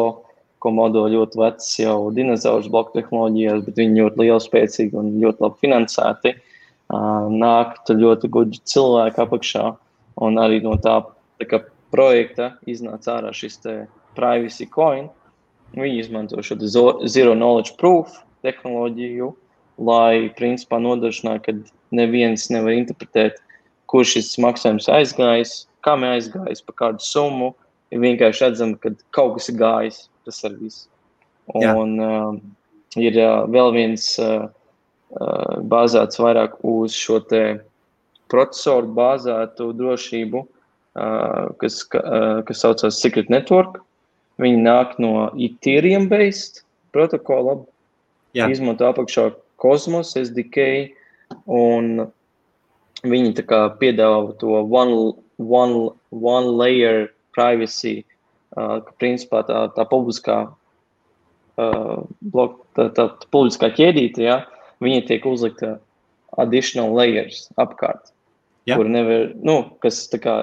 Komodo ļoti vecs jau dinozaurs bloku tehnoloģijās, bet viņi ļoti liela spēcīgi un ļoti labi finansēti. Uh, nāk tur ļoti gudri cilvēki apakšā un arī no tā, tā kā projekta iznāca ārā šis te privacy coin. Viņi izmanto šo zero knowledge proof tehnoloģiju, lai principā nodrošinātu, ka neviens nevar interpretēt, kur šis maksājums aizgājis, kam aizgājis, par kādu summu. Ir vienkārši redzam, ka kaut kas ir gājis, tas ir viss. Un uh, ir uh, vēl viens uh, uh, bāzēts vairāk uz šo te procesoru bāzētu drošību, uh, kas, uh, kas saucās Secret Network. Viņi nāk no Ethereum based protokola, izmanto apakšā Cosmos S D K, un viņi tā kā piedāvā to one, one, one layer privacy, uh, ka principā tā, tā publiskā uh, blok, tā, tā, tā publiskā ķēdīte, ja, viņi tiek uzlikta additional layers apkārt, jā. Kur nevar, nu, kas tā kā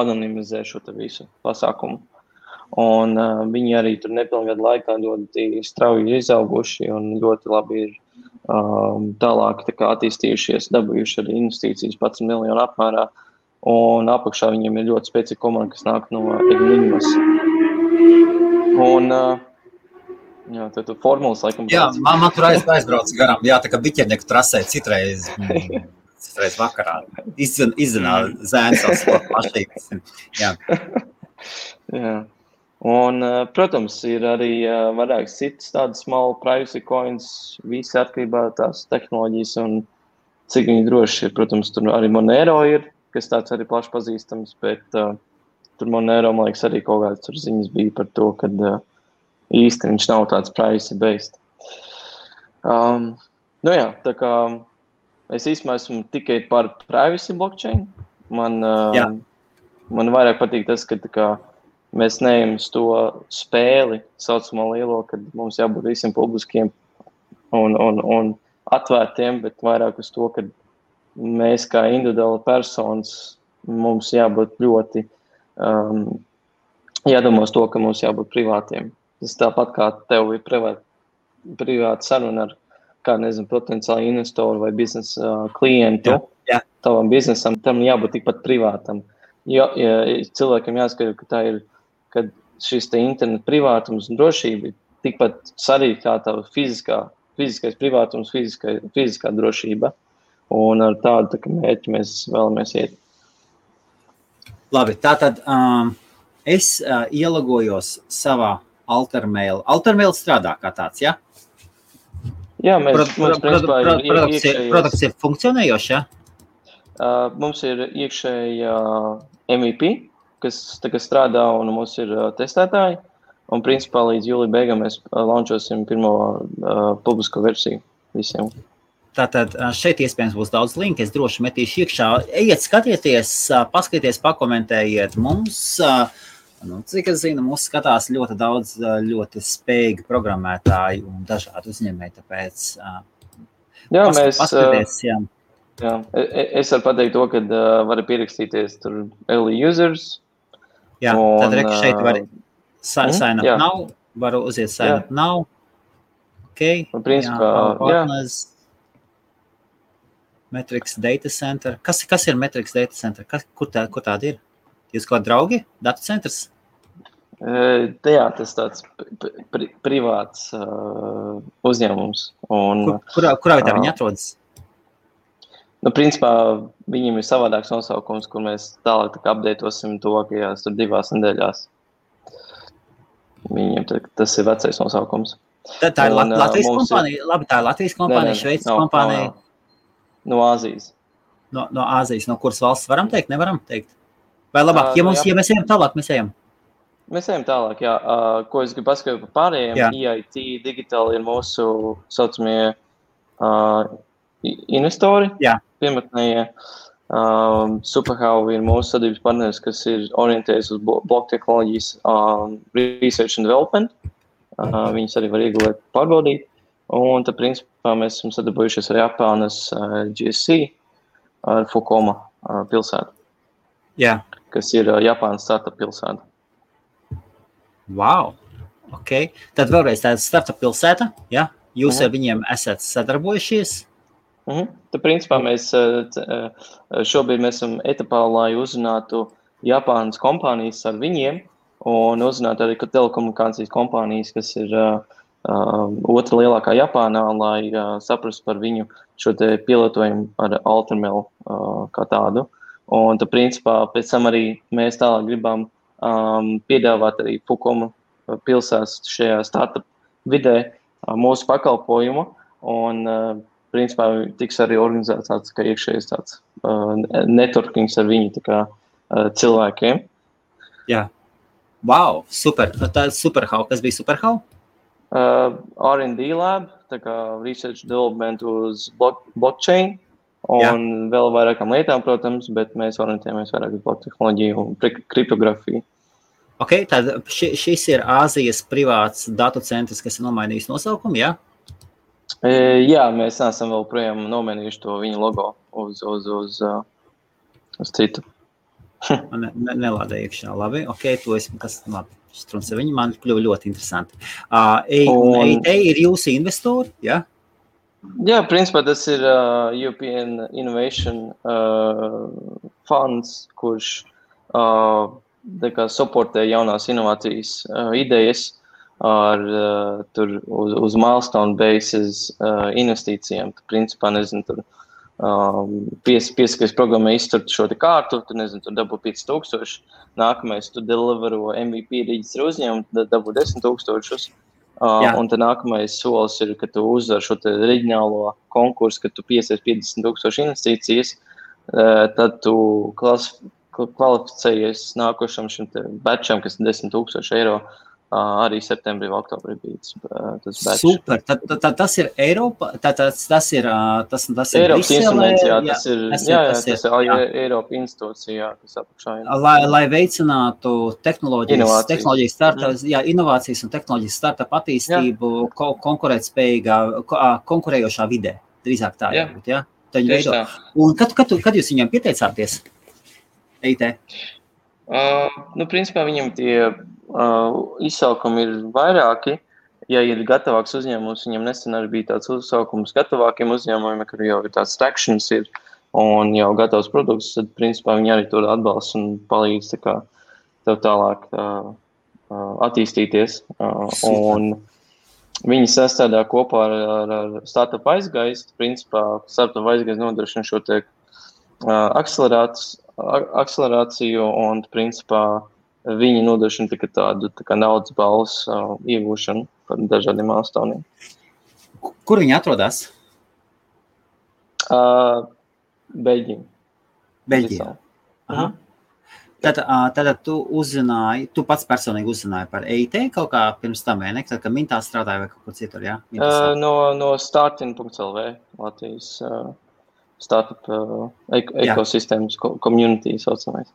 anonimizē šo tā visu pasākumu. Un uh, viņi arī tur nepilngadu laikā ļoti strauji izauguši un ļoti labi ir um, tālāk tā kā attīstījušies, dabūjuši arī investīcijas vienpadsmit miljonu apmērā. Un apakšā viņiem ir ļoti spēcīga komanda, kas nāk no Ignimas. Un, uh, jā, tad tu formulas laikam... Jā, man tur aizbrauc garām. Jā, tā kā biķernieku trasē citreiz, citreiz vakarā. Izzin, izzinā zēns savas pašības. Jā. Jā. Un, protams, ir arī vairākas citas tādas small privacy coins, visi atkarībā tās tehnoloģijas un cik viņi droši ir. Protams, tur arī Monero ir, kas tāds arī plaši pazīstams, bet uh, Tur Monero, man liekas, arī kaut kāds tur ziņas bija par to, ka uh, īsti viņš nav tāds price-based. Um, nu jā, tā kā es īstenībā esmu tikai par privacy blockchain. Man, uh, man vairāk patīk tas, ka tā kā, mēs neejam uz to spēli, saucamā lielo, kad mums jābūt visiem publiskiem un, un, un atvērtiem, bet vairāk uz to, kad mēs kā individuāla personas, mums jābūt ļoti Um, jādomās to, ka mums jābūt privātiem. Tas tāpat kā tev ir privāta, privāta saruna ar, kā nezinu, potenciāli investoru vai biznesa uh, klientu, jā, jā. Tavam biznesam, tam jābūt tikpat privātam. Jo, ja, cilvēkam jāskatās, ka tā ir, kad šis te internet privātums un drošība tikpat sarīt kā tā fiziskā, fiziskais privātums, fiziskā, fiziskā drošība. Un ar tādu, tā, mērķi mēs vēlamies iet. Labi, tātad um, es uh, ielogojos savā AlterMail. AlterMail strādā kā tāds, jā? Jā, mēs, pro, mums pro, principā pro, pro, pro, ir iekšējais. Produkts ir funkcionējošs, jā? Uh, mums ir iekšēja M V P, kas, kas strādā, un mums ir uh, testētāji. Un principā līdz jūlija beigām mēs uh, launchosim pirmo uh, publisko versiju visiem. Tātad šeit iespējams būs daudz linki, es droši metīšu iekšā. Ejiet, skatieties, paskaties, pakomentējiet mums. Nu, cik es zinu, mums skatās ļoti daudz, ļoti spējīgi programmētāji un dažādi uzņēmēji, tāpēc jā, pask- mēs, paskaties. Jā. Jā, es varu pateikt to, kad varu pierakstīties tur early users. Jā, un, tad reka šeit var sign up now, varu uziet sign up now. Okay. Un principā, jā. jā. Metrics Data Center. Kas, kas ir Metrics Data Center? Kas, kur, tā, kur tāda ir? Jūs kaut draugi? Data centrs? E, jā, tas tāds pri, privāts uh, uzņēmums. Un, kur, kurā kurā uh, viņi atrodas? Nu, principā, viņiem ir savādāks nosaukums, kur mēs tālāk tā apdētosim to, ka jās tur divās nedēļās. Viņiem tā, tas ir vecais nosaukums. Tā, tā ir un, Latvijas kompānija? Ir... Labi, tā ir Latvijas kompānija, Šveicas kompānija? Nav. No Āzijas. No, no Āzijas, no kuras valsts varam teikt, nevaram teikt? Vai labāk, uh, ja, mums, ja mēs ejam tālāk, mēs ejam? Mēs ejam tālāk, jā. Uh, ko es gribu paskaidrot par pārējiem, jā. E I T Digital ir mūsu, saucamie, uh, investori, jā. Piemetnējie. Um, SuperHero ir mūsu sadarbības partneris, kas ir orientējis uz block tehnoloģijas um, research and development. Uh, viņus arī var iegulēt pārbaudīt. Un, tā principā, mēs esam sadarbojušies ar Japānas uh, G S C, ar Fukuoka uh, pilsētu, yeah. kas ir uh, Japānas startup pilsēta. Wow, ok. Tad vēlreiz tāda startup pilsēta, ja? Jūs uh-huh. ar viņiem esat sadarbojušies? Uh-huh. Tā principā, mēs uh, šobrīd mēs esam etapā, lai uzrunātu Japānas kompānijas ar viņiem un uzrunātu arī telekomunikācijas kompānijas, kas ir... Uh, Uh, otra lielākā Japānā, lai uh, saprastu par viņu šo te pielietojumu ar AlterMail uh, kā tādu. Un tā principā pēc tam arī mēs tālāk gribam um, piedāvāt arī Fukuoka pilsētas šajā startup vidē uh, mūsu pakalpojumu. Un uh, principā tiks arī organizēts tāds, kā iekšējais tāds uh, networkings ar viņu tā kā, uh, cilvēkiem. Jā. Wow, super. Tā ir SuperHero. Kas bija SuperHero? Uh, R and D lab, tā kā research development uz block, blockchain un jā. Vēl vairākām lietām, protams, bet mēs orientējamies vairāk uz block tehnoloģiju un kriptografiju. Ok, tad ši, šis ir Āzijas privāts datu centrs, kas ir nomainījis nosaukumu, jā? Uh, jā, mēs neesam vēl projām nomainījuši to viņa logo uz, uz, uz, uh, uz citu. ne, ne, nelādē iekšanā, labi, ok, to esmu, kas labi. Struns ar viņu, man kļuva ļoti interesanti. Uh, e, un E I T ir jūsu investori, jā? Jā, principā tas ir uh, European Innovation uh, Funds, kurš uh, supportē jaunās inovācijas uh, idejas ar uh, tur uz, uz milestone bases uh, investīcijiem. Principā, nezinu, tur um, pies, pieskais programmē izsturt šo te kārtu, tur, nezinu, tur dabū pieci tūkstoši. Nākamais tu delivero M V P reģistru uzņēmumu, tad dabū desmit tūkstošus. Uh, un tad nākamais solis ir, ka tu uzvar šo te reģionālo konkursu, kad tu piesaist piecdesmit tūkstoši investīcijas, uh, tad tu klas, kvalificējies nākošam šim te batcham, kas desmit tūkstoši eiro arī septembrī vai oktobrī bija tas batch. Super. Tad tā, tā, tas ir Eiropa, tā, tas tas ir tas tas ir Eiropas instruments, jā, tas ir, jā, jā, tas ir, jā, jā, tas ir Eiropa institūcija, kas apakšā ir. Lai lai veicinātu tehnoloģijas, tehnoloģijas startups, jā, inovācijas un tehnoloģijas startup attīstību ko, konkurētspējīgā ko, konkurējošā vidē. Drīzāk tā jābūt, jā. Tā. Un kad, kad, kad jūs viņam pieteicāties? E I T? Uh, nu, principā viņam tie uh, izsaukumi ir vairāki. Ja ir gatavāks uzņēmums, viņam nesen arī bija tāds uzsaukums gatavākiem uzņēmumiem, kur jau ir tāds actions ir un jau gatavs produkts, tad principā viņi arī to atbalsta un palīdz tā kā tev tālāk uh, attīstīties. Uh, un Viņi sastādā kopā ar, ar, ar startup aizgaistu, principā startup aizgaistu nodrošina šo te akcelerāciju un, principā, viņi nodrošina tikai tādu tā kā naudas balvas uh, iegūšanu par dažādiem milestone. Kur viņi atrodas? Uh, Beļģijā. Beļģijā. Aha. Tad, tad tu uzzināji, tu pats personīgi uzzināji par E I T kaut kā pirms tam, vai ne? Tad, ka Mintā strādāja vai kaut ko citur, jā? Uh, no no startin.lv, Latvijas uh, startup uh, ekosistēmas community saucamais.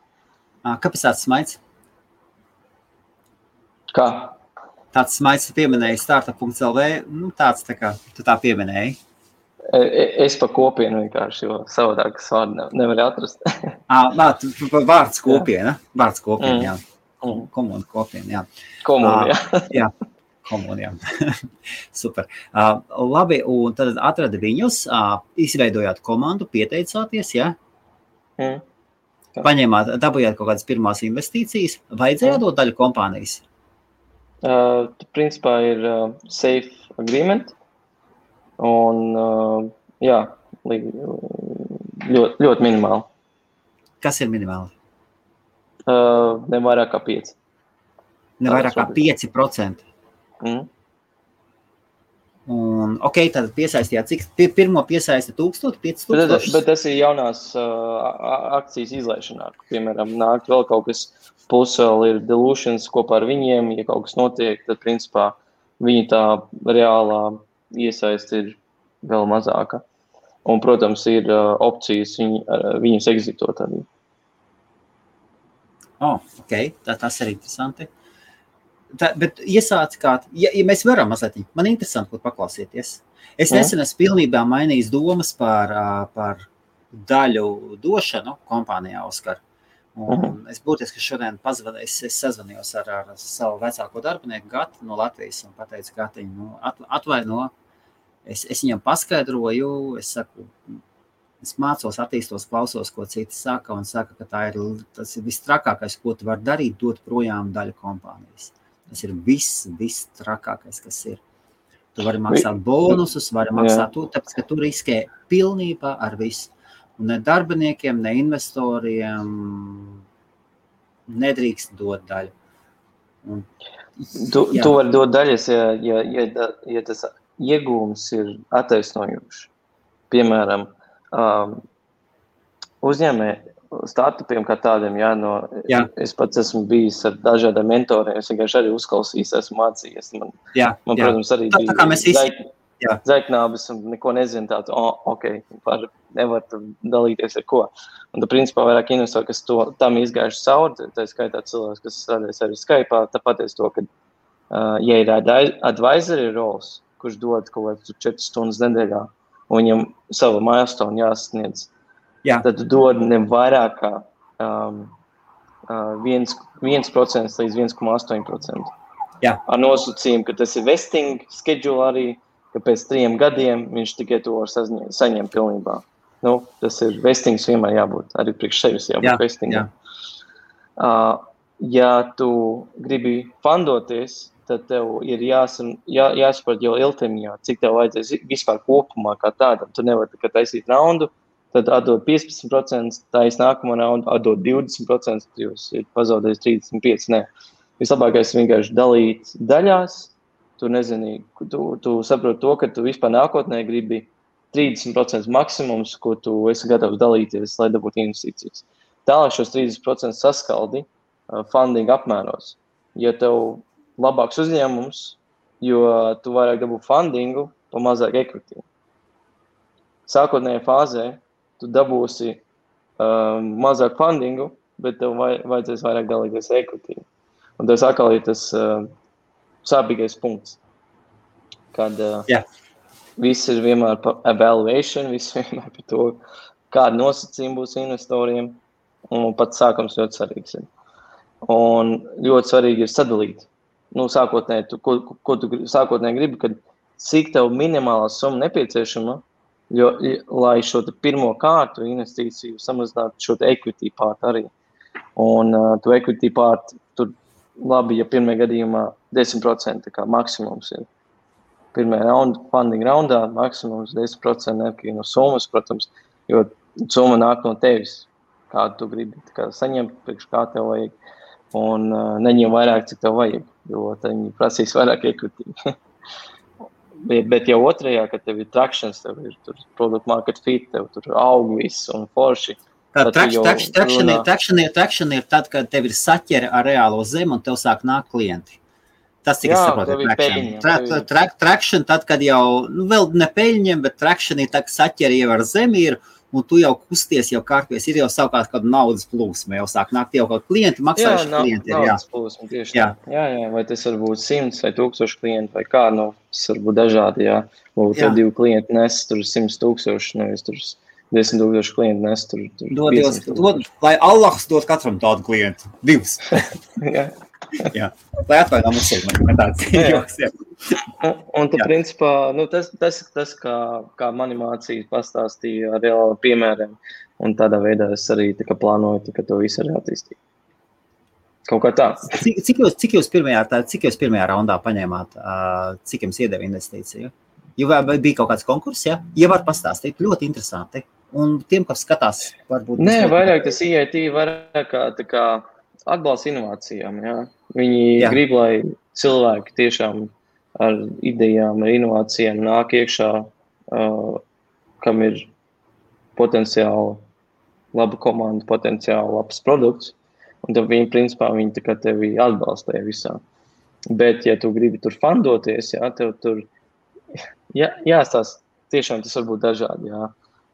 Uh, kāpēc tāds smaids? Kā? Tāds smaids pieminēja startup.lv, nu tāds tā kā tu tā pieminēji. Es pa kopienu vienkārši, jo savādākas vārdu nevar atrast. À, vārds kopiena, vārds kopiena, jā. Komuna kopiena, jā. Komuna, jā. Jā, komuna, jā. Super. Labi, un tad atrada viņus, izveidojāt komandu, pieteicāties, jā? Paņēmāt, dabujāt kaut kādas pirmās investīcijas, vajadzēja dot daļu kompānijas? Uh, principā ir uh, safe agreement. Un, uh, jā, ļoti, ļoti minimāli. Kas ir minimāli? Uh, ne vairāk kā pieci. Ne vairāk kā pieci procenti? Mm. Un, ok, tad piesaistījāt, cik pirmo piesaisti tūkstoši, pieci tūkstoši? Bet, bet tas ir jaunās uh, akcijas izlaišanā, piemēram, nāk vēl kaut kas plus vēl ir dilutions kopā ar viņiem, ja kaut kas notiek, tad principā viņi tā reālā iesaist ir vēl mazāka. Un, protams, ir uh, opcijas viņ, uh, viņus exitot arī. Oh, ok. Tā, tas ir interesanti. Tā, bet iesāci kā... Ja, ja mēs varam mazliet, man interesanti, ko paklausieties. Es nesen es pilnībā mainīju domas par, uh, par daļu došanu kompānijā, Oskar. Un mm-hmm. es būtiski šodien pazvanu, es, es sazvanījos ar, ar savu vecāko darbinieku Gatu no Latvijas un pateicu Gatiņu, nu, atvaino, es, es viņam paskaidroju, es saku, es mācos, attīstos, klausos, ko citi saka un saka, ka tā ir, tas ir viss trakākais, ko tu var darīt, dot projām daļu kompānijas. Tas ir viss, viss trakākais, kas ir. Tu vari maksāt bonusus, vari maksāt to, tāpēc, ka tu riskē pilnībā ar visu. Un ne darbiniekiem, ne investoriem nedrīkst dot daļu. Un, tu, tu vari dot daļas, ja, ja, ja, ja tas iegūms ir attaisnojuši. Piemēram, um, uzņēmē startupiem kā tādiem, jā, no, jā. Es pats esmu bijis ar dažādiem mentoriem, es vienkārši arī uzklausījis, esmu mācījies. Man, jā, man jā. protams, arī tā, bija... Jā, zaiknābas un neko nezinu tāds, o, oh, ok, var, nevar dalīties ar ko. Un tā principā vairāk investori, kas to, tam izgājuši sauri, tā skaitā cilvēks, kas strādājas arī Skype'ā, tāpat es to, ka, uh, ja ir advisory roles, kurš dod kaut kāds četras stundas nedēļā, un viņam savu milestone jāsasniedz, jā. Tad dod ne vairāk kā um, uh, viens procents līdz viens komats astoņi procenti. Jā. Ar nosacījumu, ka tas ir vesting schedule arī, ka pēc trim gadiem viņš tikai to var sazņem, saņem pilnībā. Nu, tas ir vestings vienmēr jābūt, arī priekš sevis jābūt jā, vestingam. Jā. Uh, ja tu gribi fandoties, tad tev ir jāsam, jā, jāspart jau ilgtermiņā, cik tev vajadzēs vispār kopumā kā tādam. Tu nevar tikai taisīt raundu, tad atdod piecpadsmit procenti, taisa nākamo raundu, atdod divdesmit procenti, jūs ir pazaudējis trīsdesmit pieci, nē. Vislabākais vienkārši dalīt daļās, Tu nezini, tu, tu saproti to, ka tu vispār nākotnē gribi trīsdesmit procenti maksimums, ko tu esi gatavs dalīties, lai dabūtu investīcijas. tālāk šos trīsdesmit procentus saskaldi uh, funding apmēros. Ja tev labāks uzņēmums, jo tu vairāk dabū fundingu, to mazāk equity. Sākotnējā fāzē tu dabūsi uh, mazāk fundingu, bet tev vai, vajadzēs vairāk dalīties equity. Un tas atkal ir tas uh, sāpīgais punkts, kad uh, yeah. viss ir vienmēr par evaluation, viss vienmēr par to, kāda nosacījuma būs investoriem, un pats sākums ļoti svarīgs ir. Un ļoti svarīgi ir sadalīt. Nu, sākotnē, tu, ko, ko tu sākotnē gribi, kad cik tev minimālā summa nepieciešama, jo, lai šo te pirmo kārtu investīciju samazinātu šo te equity part arī. Un uh, tu equity part, tur labi, ja pirmajā gadījumā desmit procenti kā maksimums ir. Pirmajā round, funding raundā maksimums desmit procenti equity no summas, protams, jo summa nāk no tevis, kā tu gribi kā saņemt, priekš kā tev vajag. Un uh, neņem vairāk, cik tev vajag, jo tad viņi prasīs vairāk equity. bet, bet jau otrajā, kad tev ir trakšanas, tev ir tur product market fit, tev tur aug viss un forši. Trakšana ir tad, kad tev ir saķere ar reālo zemi un tev sāk nāk klienti. Tas tikai saprotiet trakšana. Trakšana tad, kad jau, nu vēl ne peļņiem, bet trakšana ir tā, ka saķere jau ar zemi ir, un tu jau kusties, jau kārtvies, ir jau savukārt kādu naudas plūsmu, jau sāk nākt jau kaut klienti, maksājuši klienti. Jā, naudas plūsmu, tieši jā. tā. Jā, jā, vai tas var būt simts vai tūkstoši klienti, vai kā, nu, tas var būt dažādi, jā. Varbūt tev divi klienti nes, tur simts tūkstoši, nevis tur desmit tūkstoši klienti nes, tur, tur dod, piecdesmit tūkstoši. Dod, lai Allahs dod katram tādu klientu, divus. jā. jā. Lai atvainā mums ir, man tāds joks, jā. Un, un tu, jā. principā, nu, tas, tas, tas kā, kā mani mācīja pastāstīja ar reāli piemēriem, un tādā veidā es arī tā kā plānoju, tā kā to visu arī attīstīju. Kaut kā tā. Cik, cik, jūs, cik, jūs pirmajā, tā, cik jūs pirmajā raundā paņēmāt, uh, cik jums iedeva investīciju? Jo vai bija kaut kāds konkurss, ja? Ja var pastāstīt, ļoti interesanti. Un tiem, kas skatās, varbūt... Nē, vairāk tas E I T, vairāk kā, tā kā atbalsts inovācijām, jā. Viņi jā. grib, lai cilvēki tiešām ar idejām, ar inovācijām nāk iekšā, uh, kam ir potenciāli laba komanda, potenciāli labs produkts, un tad viņi, principā, viņi tikai tevi atbalstīja visā. Bet, ja tu gribi tur fundoties, jā, tev tur, jā, jāstās, tiešām tas var būt dažādi, jā.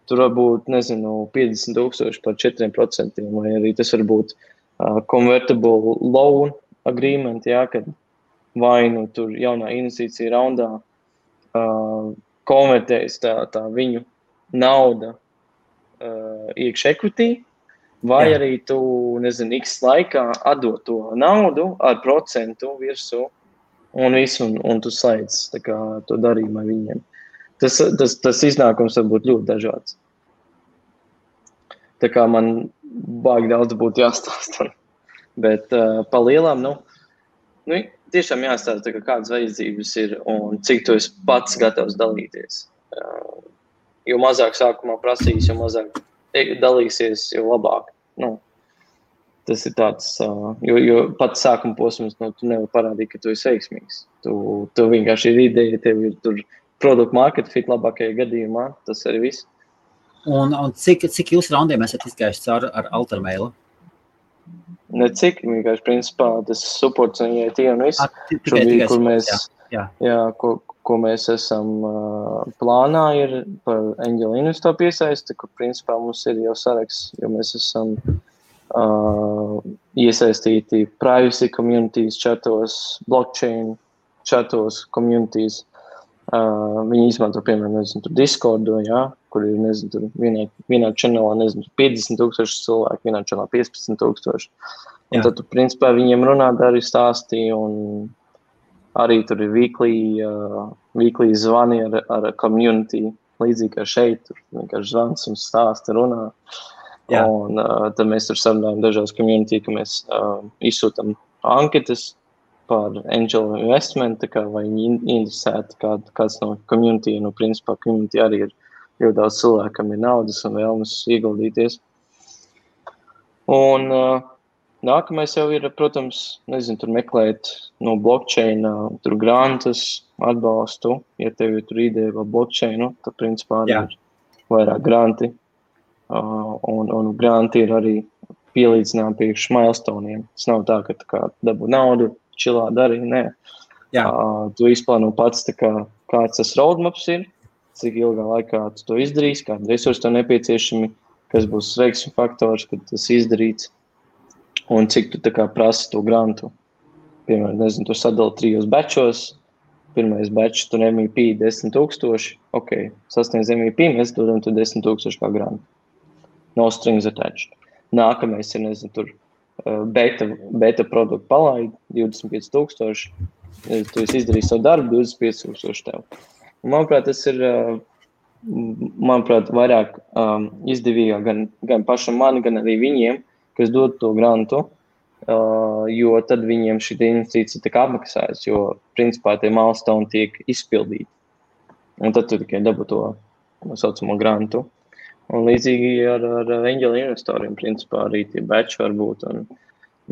Tur var būt, nezinu, piecdesmit tūkstoši par četriem procentiem, vai arī tas var būt uh, convertible loan agreement, jā, kad vai nu tur jaunā investīcija raundā uh, konvertējas tā, tā viņu nauda uh, iekš equity, vai Jā. arī tu, nezinu, X laikā atdot to naudu ar procentu virsū un visu, un, un tu slēdz tā kā to darījumu ar viņiem. Tas, tas, tas iznākums var būt ļoti dažāds. Tā kā man bāk daudz būtu jāstāst, bet uh, pa lielām, nu, nu tiešām jāstāsta, ka kādas vajadzības ir un cik tu esi pats gatavs dalīties. Jo mazāk sākumā prasīs, jo mazāk dalīsies, jo labāk. Nu, tas ir tāds, jo, jo pats sākuma posms, nu, tu nevar parādīt, ka tu esi veiksmīgs. Tu, tu vienkārši ir ideja, tev ir tur product market fit labākajā gadījumā, tas arī viss. Un, un cik, cik jūs raundiem esat izgājuši cauri ar AlterMailu? Ne cik, vienkārši principā tas supports un E I T un viss, šobrīd, kur mēs, jā, jā. Jā, ko, ko mēs esam uh, plānā ir par Angela Investor piesaisti, kur principā mums ir jau saraksts, jo mēs esam uh, iesaistīti privacy communities chatos, blockchain chatos communities. Uh, viņi izmanto, piemēram, nezinu, tur Discordu, jā, kur ir, nezinu, tur vienā, vienā channelā, nezinu, piecdesmit tūkstoši cilvēki, vienā channelā piecpadsmit tūkstoši. Un jā. Tad, tu, principā, viņiem runā arī stāstī, un arī tur ir weekly, uh, weekly zvani ar, ar community, līdzīgi kā šeit, tur vienkārši zvans un stāsti runā. Jā. Un uh, tad mēs tur sarunājam dažās community, ka mēs uh, izsūtam anketas, par angel investment, tā kā vai viņi interesēti kā, kāds no community, nu, principā, community arī ir ļoti daudz cilvēkam ir naudas un vēlmes ieguldīties. Un uh, nākamais jau ir, protams, nezinu, tur meklēt no blockchaina, tur grantas atbalstu, ja tev ir tur ideja par blockchainu, tad, principā, arī Jā. ir vairāk granti, uh, un, un granti ir arī pielīdzinām priekš milestoniem. Tas nav tā, ka tā kā dabu naudu, čilā darī, nē. Jā. Uh, tu izplāno pats, tā kā, kāds tas roadmaps ir, cik ilgā laikā tu to izdarīsi, kādi resursi tev nepieciešami, kas būs veiksmi faktors, kad tas izdarīts, un cik tu tā kā prasi to grantu. Piemēram, nezinu, tu sadali trijos batchos, pirmais batch, tu M V P desmit tūkstoši, ok, sasniedz M V P, mēs dodam tu desmit tūkstoši kā grantu. No strings attached. Nākamais ir, nezinu, tur beta, beta produktu palaid, divdesmit pieci tūkstoši, tu esi izdarījis savu darbu, divdesmit pieci tūkstoši tev. Un, manuprāt, tas ir, manuprāt, vairāk um, izdevīgāk gan, gan pašam man, gan arī viņiem, kas dod to grantu, Uh, jo tad viņiem šī investīcija tiek apmaksājas, jo principā tie milestone tiek izpildīti. Un tad tu tikai dabu to saucamo grantu. Un līdzīgi ar, ar angel investoriem principā arī tie batch var būt. Un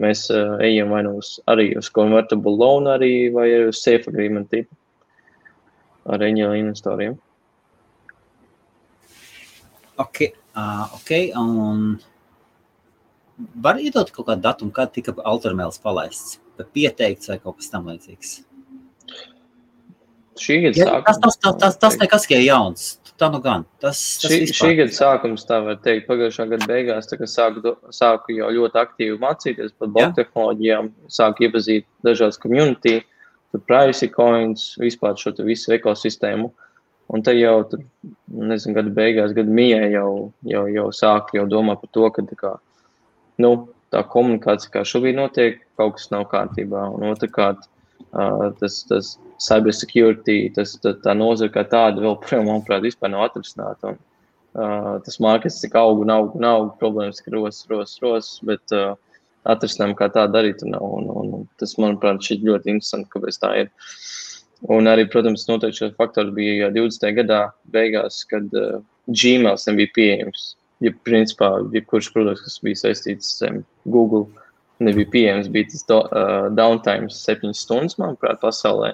mēs uh, ejam vai uz, arī uz convertible loan arī, vai uz safe agreement tipu ar angel investoriem. Ok, uh, ok, un... Var iedot kaut kādu datumu, kad tika AlterMails palaists, pieteikts vai kaut kas tam līdzīgs? Šī gada ja, sākums... Tas, tas, tas, tas, tas nekas, ka ir jauns, tā nu gan. Tas, tas šī, šī gada sākums, tā var teikt, pagājušā gada beigās, tā kā sāku, sāku jau ļoti aktīvi mācīties par bloktehnoloģijām, sāku iepazīt dažādas community, tur privacy coins, vispār šo visu ekosistēmu. Un te jau, tur, nezinu, gada beigās, gada mijā jau, jau, jau sāku jau domā par to, ka tā kā Nu, tā komunikācija, kā šobrīd notiek, kaut kas nav kārtībā. Un otrkārt, uh, tas, tas cyber security, tas, tā, tā nozara kā tāda vēl, manuprāt, vispār nav atrisināta. Un, uh, tas markets tik aug un aug un aug, problēmas ir ros, ros, ros, bet uh, atrisinām kā tā darīt nav. Un, un, un tas, manuprāt, šķiet ļoti interesanti, kāpēc tā ir. Un arī, protams, noteikti šos faktori bija divdesmitajā gadā beigās, kad uh, Gmails nebija pieejams. Ja principā, jebkurš produkts, kas bija saistīts um, Google, nebija pieejams, bija tas do, uh, downtime septiņas stundas, manuprāt, pasaulē,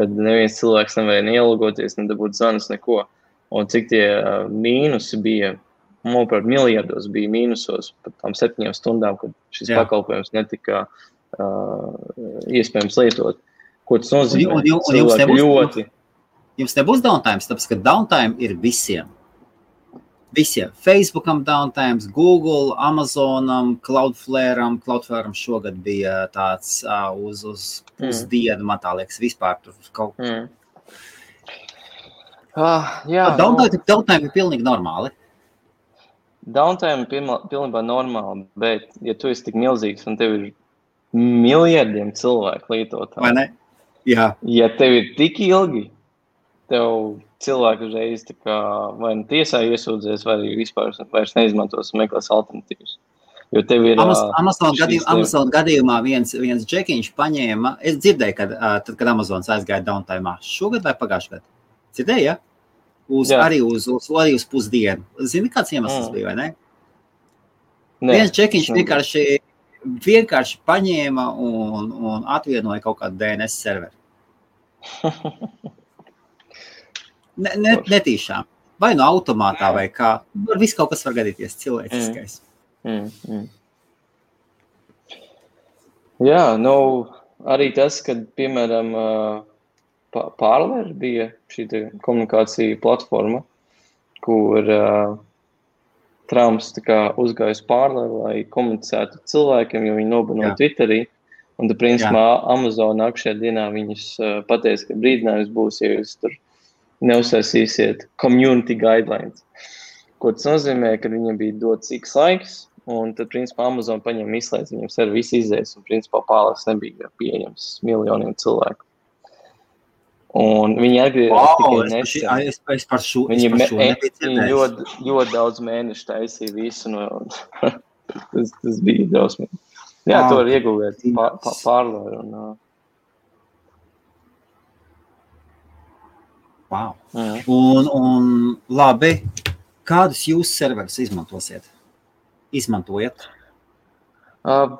kad neviens cilvēks nevarēja neielogoties, nedabūt zvanus, neko. Un cik tie uh, mīnusi bija, manuprāt, miljardos bija mīnusos par tām septiņām stundām, kad šis Jā. Pakalpojums netika uh, iespējams lietot. Ko tas nozīmē? Un, un, un, un nebūs, ļoti... Jums nebūs downtime, tāpēc, ka downtime ir visiem. Visiem. Facebookam downtimes, Google, Amazonam, Cloudflaream. Cloudflaream šogad bija tāds uh, uz, uz pusdienu, man tā liekas, vispār tur kaut ko. Mm. Uh, jā. Downtime, downtime ir pilnīgi normāli. Downtime ir pilnībā normāli, bet ja tu esi tik milzīgs un tev ir miljardiem cilvēku lietotāji. Vai ne? Jā. Ja tev ir tik ilgi, tev... Cilvēki uzreiz tā kā vai nu tiesā iesūdzēs, vai arī vispār vairs neizmantos un meklēs alternatīvas. Jo tev ir... Amazon, Amazon, gadījum, Amazon gadījumā viens, viens džekiņš paņēma... Es dzirdēju, kad, tad, kad Amazons aizgāja downtime'ā šogad vai pagājušajā gadā. Dzirdēju, ja? Uz, arī, uz, uz, arī uz pusdienu. Zini, kāds iemesls mm. bija, vai ne? Nē, viens džekiņš vienkārši, vienkārši paņēma un, un atvienoja kaut kādu D N S serveri. Ne, ne, netīšām. Vai no automātā, vai kā. Viss kaut kas var gadīties cilvēciskais. Mm, mm, mm. Jā, nu, arī tas, kad, piemēram, uh, Parlor bija šī komunikācija platforma, kur uh, Trumps tā kā uzgājas Parlor, lai komunicētu cilvēkiem, jo viņi nobano Twitterī. Un, tad, principā, Amazon nākšajā dienā viņus uh, pateica, ka brīdinājums būs, ja jūs tur neuzsēsīsiet community guidelines. Ko tas nozīmē, ka viņiem bija dots x laiks, un tad, principā, Amazon paņem izslēdz, viņiem servis izēs, un, principā, pārlēs nebija pieejams miljoniem cilvēku. Un viņi atgriezās wow, tikai nesen. Es par šo, viņi es par šo nebija ļoti, ļoti daudz mēnešu taisīja visu, no, un tas, tas bija drausmīgi. Jā, wow. To var ieguvēt pār, pār, pārlēru un... Wow. Mm. Un, un labi, kādus jūs serverus izmantosiet? Izmantojat? Uh,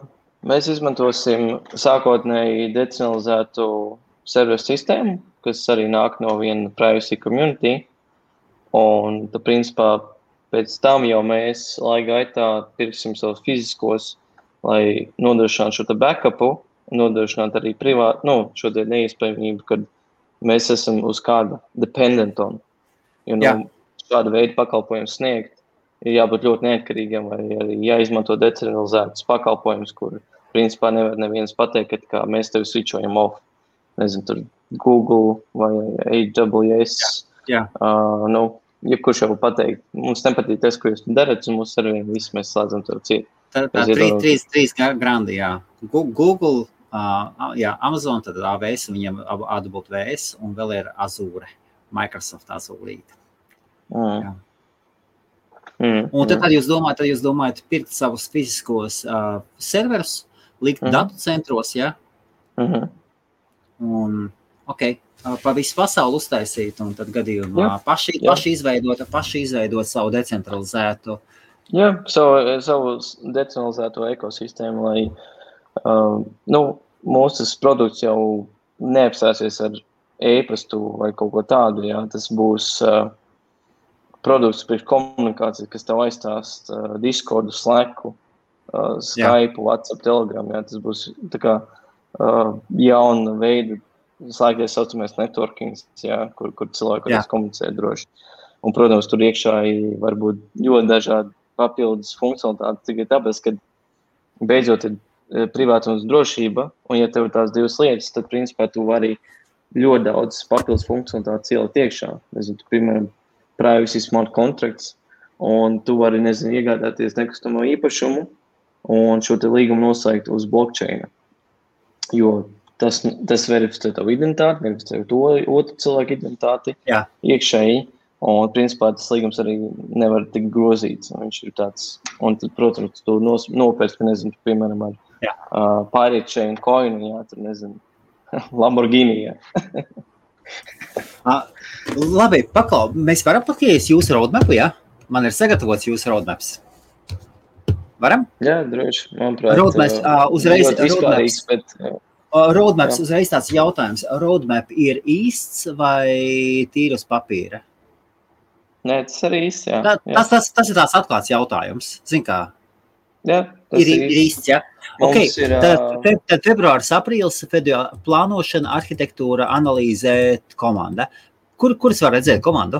mēs izmantosim sākotnēji decentralizētu serveru sistēmu, kas arī nāk no viena privacy community. Un, tā principā, Pēc tam jau mēs laika gaitā pirksim savus fiziskos, lai nodrošinātu šo te backupu, nodrošinātu arī privātu, nu, šo te neiespējamību, kad mēs esam uz kāda dependent on. Jo no šāda veida pakalpojumu sniegt ir jābūt ļoti neatkarīgiem, vai arī jāizmanto decentralizētas pakalpojumus, kur principā nevar neviens pateikt, ka mēs tevi switchojam off. Nezinu, tur Google vai A W S. Jā. Jā. Uh, nu, jebkurš jau pateikt, mums nepatīk tas, ko jūs darat, un mums arvien visu mēs slēdzam to ciet. Tā trīs, trīs grandi, jā. Google, uh, jā, Amazon, tad A W S, viņam A W S, un vēl ir Azure, Microsoft Azure. Mm. Jā. Mm, un tad, tad jūs domājat, tad jūs domājat pirkt savus fiziskos uh, serverus, likt mm. datu centros, jā? Mhm. Un, okei. Okay. Pa visu pasauli uztaisīt un tad gadījumā paši, paši, izveidot, paši izveidot savu decentralizēto. Jā, savu, savu decentralizēto ekosistēmu, lai uh, nu, mūsu produkts jau neapstāsies ar e-pastu vai kaut ko tādu. Jā. Tas būs uh, produkts priekš komunikācijas, kas tev aizstāst uh, Discordu, Slacku, uh, Skype, WhatsApp, Telegram. Jā. Tas būs tā kā uh, jauna veida. Slēgties saucamies networkings, jā, kur, kur cilvēki varēs komunicēt droši. Un, protams, tur iekšā var būt ļoti dažādi papildus funkcionalitāti, tikai tāpēc, kad beidzot ir privātums drošība, un ja tev ir tās divas lietas, tad, principā, tu vari ļoti daudz papildus funkcionalitāti ielikt iekšā. Nezinu, tu, piemēram, privacy smart contracts, un tu vari, nezinu, iegādāties nekustamo īpašumu un šo te līgumu noslēgt uz blockchaina, jo Tas, tas verificē tavu identitāti, verificē to otru cilvēku identitāti Jā. Iekšēji, un principā tas līgums arī nevar tik grozīts, un viņš ir tāds, un tad, protams, tu nopērts, ka nezinu, piemēram, ar uh, Pirate Chain coinu, jā, tur nezinu, Lamborghini, jā. uh, labi, pakal, mēs varam pakļies jūsu roadmapu, jā? Man ir sagatavots jūsu roadmaps. Varam? Jā, droši, manuprāt. Roadmaps, uh, uzreiz roadmaps. Bet, uh, Roadmaps, uzreiz tāds jautājums. Roadmap ir īsts vai tīri uz papīra? Nē, tas arī īsts, jā. Tā, jā. Tas, tas, tas ir tāds atklāts jautājums, zin kā? Jā, tas ir, ir īsts, jā. Ok, ir, tad, tad, tad februārs, aprīlis, plānošana, arhitektūra, analīzēt komanda. Kur, kuras var redzēt komandu?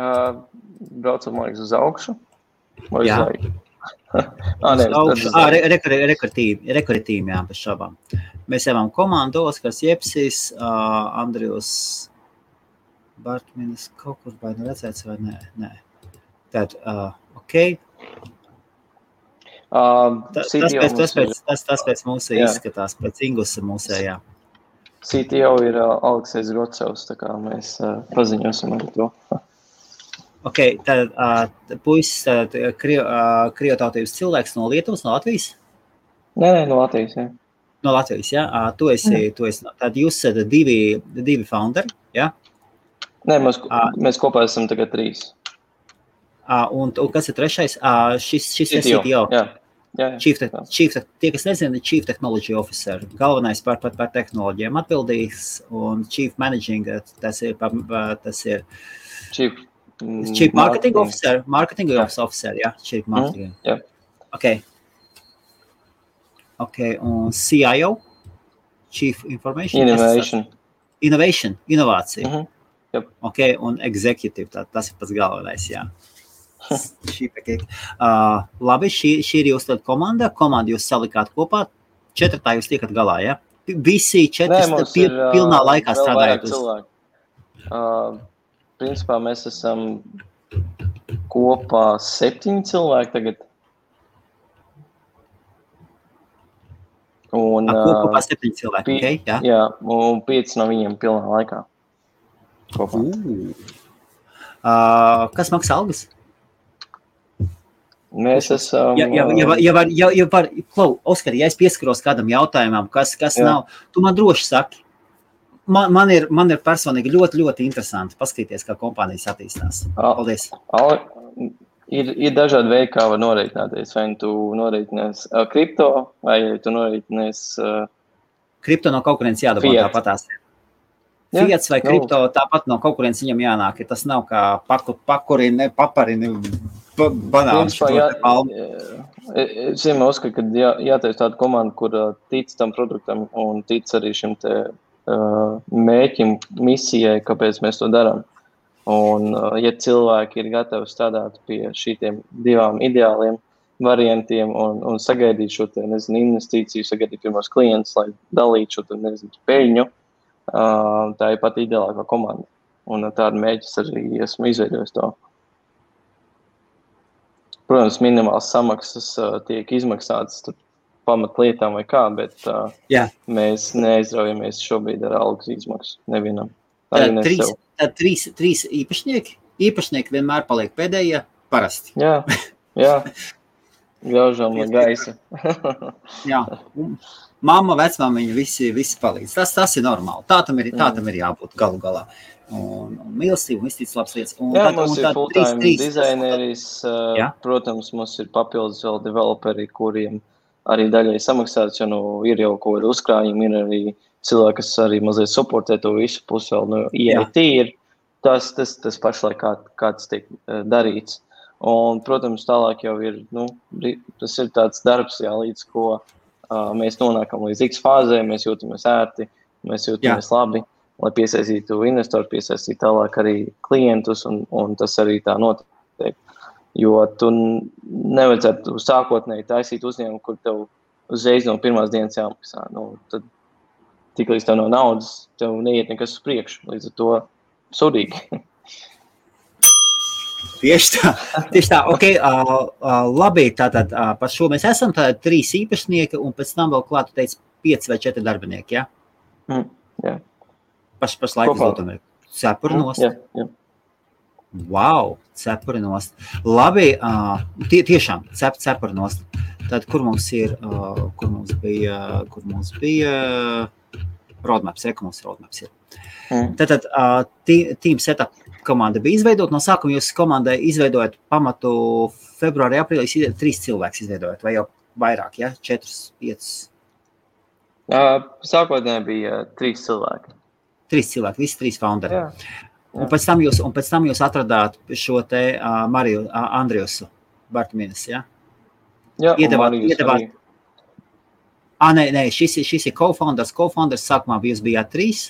Uh, braucam, man liekas, uz augšu. Vai jā. Uz laiku? Ah, rekordīm, jā, bez šabām. Mēs ejam komandu, Oskars Jepsis, uh, Andrijus Bartminis, kaut kur vai nu redzēts, vai nē? Nē. Tad, uh, ok. Uh, tas, tas, pēc, tas, pēc, tas, tas pēc mūsu jā. Izskatās, pēc Ingusa mūsu, jā. C T O ir uh, Aleksejs Grocevs, tā kā mēs uh, paziņosim ar to. Ok, tad uh, puisis, uh, krijotautības uh, cilvēks no Lietuvas, no Latvijas? Nē, nē, no Latvijas, jā. No Latvijas, jā? Uh, tu esi, tu esi, tad jūs esat divi, divi founderi, jā? Nē, mēs, uh, mēs kopā esam tagad trīs. Uh, un, un kas ir trešais? Uh, šis šis ir C T O. Jā, jā. Chief, chief, tie, kas nezina, Chief Technology Officer. Galvenais par, par, par tehnoloģiem atbildīgs un Chief Managing, tas ir, tas ir... Chief. Chief Marketing Officer, Marketing yeah. Officer, jā, yeah. Chief Marketing. Mm, yeah. Ok. Ok, un C I O, Chief Information Innovation. Officer. Innovation, inovācija. Mm-hmm. Yep. Ok, un Executive, tā, tas ir pats galvenais, jā. uh, labi, šī, šī ir jūs tad komanda, komanda jūs salikāt kopā, četrtā jūs tiekat galā, jā? Visi četras Nē, pil, ir, pilnā laikā strādājot uz... Uh, Principā mēs esam kopā septiņi cilvēki tagad. Un, A, kopā septiņi cilvēki, pie, okay, jā. Jā, un pieci no viņiem pilnā laikā kopā. Uh, kas maksā algas? Mēs esam... Ja, ja, ja, ja var, ja, ja var, Klau, Oskar, ja es pieskaros kādam jautājumam, kas, kas nav, tu man droši saki. Man, man, ir, man ir personīgi ļoti, ļoti interesanti paskatīties, kā kompānijas attīstās. Paldies. Al, ir, ir dažādi veidi, kā var noreitināties. Vai tu noreitinies uh, kripto, vai tu noreitinies... Uh, kripto no konkurences jādabot tāpatās. Fiats vai kripto tāpat nav konkurence viņam jānāk, ja tas nav kā paku, pakurine, paparine, banāns. Es vienmēr uzskatu, ka jā, jātais tāda komanda, kur tic tam produktam un tic arī šim te uh, mēķim, misijai, kāpēc mēs to darām. Un, uh, ja cilvēki ir gatavi strādāt pie šītiem divām ideāliem variantiem un, un sagaidīt šo te, nezinu, investīciju, sagaidīt pirmos klientus, lai dalītu šo te, nezinu, peļņu, uh, tā ir pat ideālākā komanda. Un ar tādu mēģis arī esmu izveidojis to. Protams, minimāls samaksas uh, tiek izmaksātas pamat lietām vai kā, bet uh, yeah. mēs neaizraujamies šobrīd ar algas izmaksu nevienam. Tad trīs, tad trīs, trīs īpašnieki, īpašnieki vienmēr paliek pēdējie parasti. Jā, jā, graužam no gaisa. jā, mamma, vecmāmiņa, visi, visi palīdz. Tas, tas ir normāli, tā tam ir, tā tam ir jābūt galu galā. Un, un mīlestība, un izcīts labs lietas. Un jā, tad, mums un ir full-time dizaineris, uh, protams, mums ir papildus vēl developeri, kuriem arī daļai samaksāts, jo nu, ir jau ko ir uzkrājumi, ir arī cilvēki, kas arī mazliet suportē to visu pusi vēl, nu, E I T ir, tas, tas, tas pašlaik kā, kāds tiek darīts. Un, protams, tālāk jau ir, nu, tas ir tāds darbs, jā, līdz ko uh, mēs nonākam līdz X fāzē, mēs jūtamies ērti, mēs jūtamies jā. Labi, lai piesaistītu investoru, piesaistītu tālāk arī klientus, un, un tas arī tā notiek. Jo tu nevajadzētu sākotnēji taisīt uzņēmumu, kur tev uzreiz no pirmās dienas jāmaksā. Nu, tad tik līdz tev nav naudas, tev neiet nekas uz priekšu, līdz ar to sudīgi. Tieši tā, tieši tā, ok, uh, uh, labi, tātad uh, par šo mēs esam, tātad trīs īpašnieki, un pēc tam vēl klāt, tu teici, pieci vai četri darbinieki, jā? Ja? Mm, jā. Paši pašlaik izlautamēr, cepuri nost. Mm, jā, jā. Wow, cepuri nost. Labi, uh, tie, tiešām, cep, cepuri nost. Tad, kur mums ir, uh, kur mums bija, kur mums bija... roadmaps, eka mums roadmaps ir. Mm. Tātad uh, team setup komanda bija izveidot. No sākuma jūs komandai izveidojat pamatu februārī, aprīlī, jūs trīs cilvēks izveidojat, vai jau vairāk, ja? Četrus, piecus? Uh, sākotnē bija uh, trīs cilvēki. Trīs cilvēki, visi trīs founderi. Jā. Un, pēc tam jūs, un pēc tam jūs atradāt šo te uh, Mariju, uh, Andriusu Bartminas, ja? Jā, iedevāt, un Marijus Ah, nē, nē, šis, šis ir co-founders. Co-founders sākumā jūs bijāt trīs,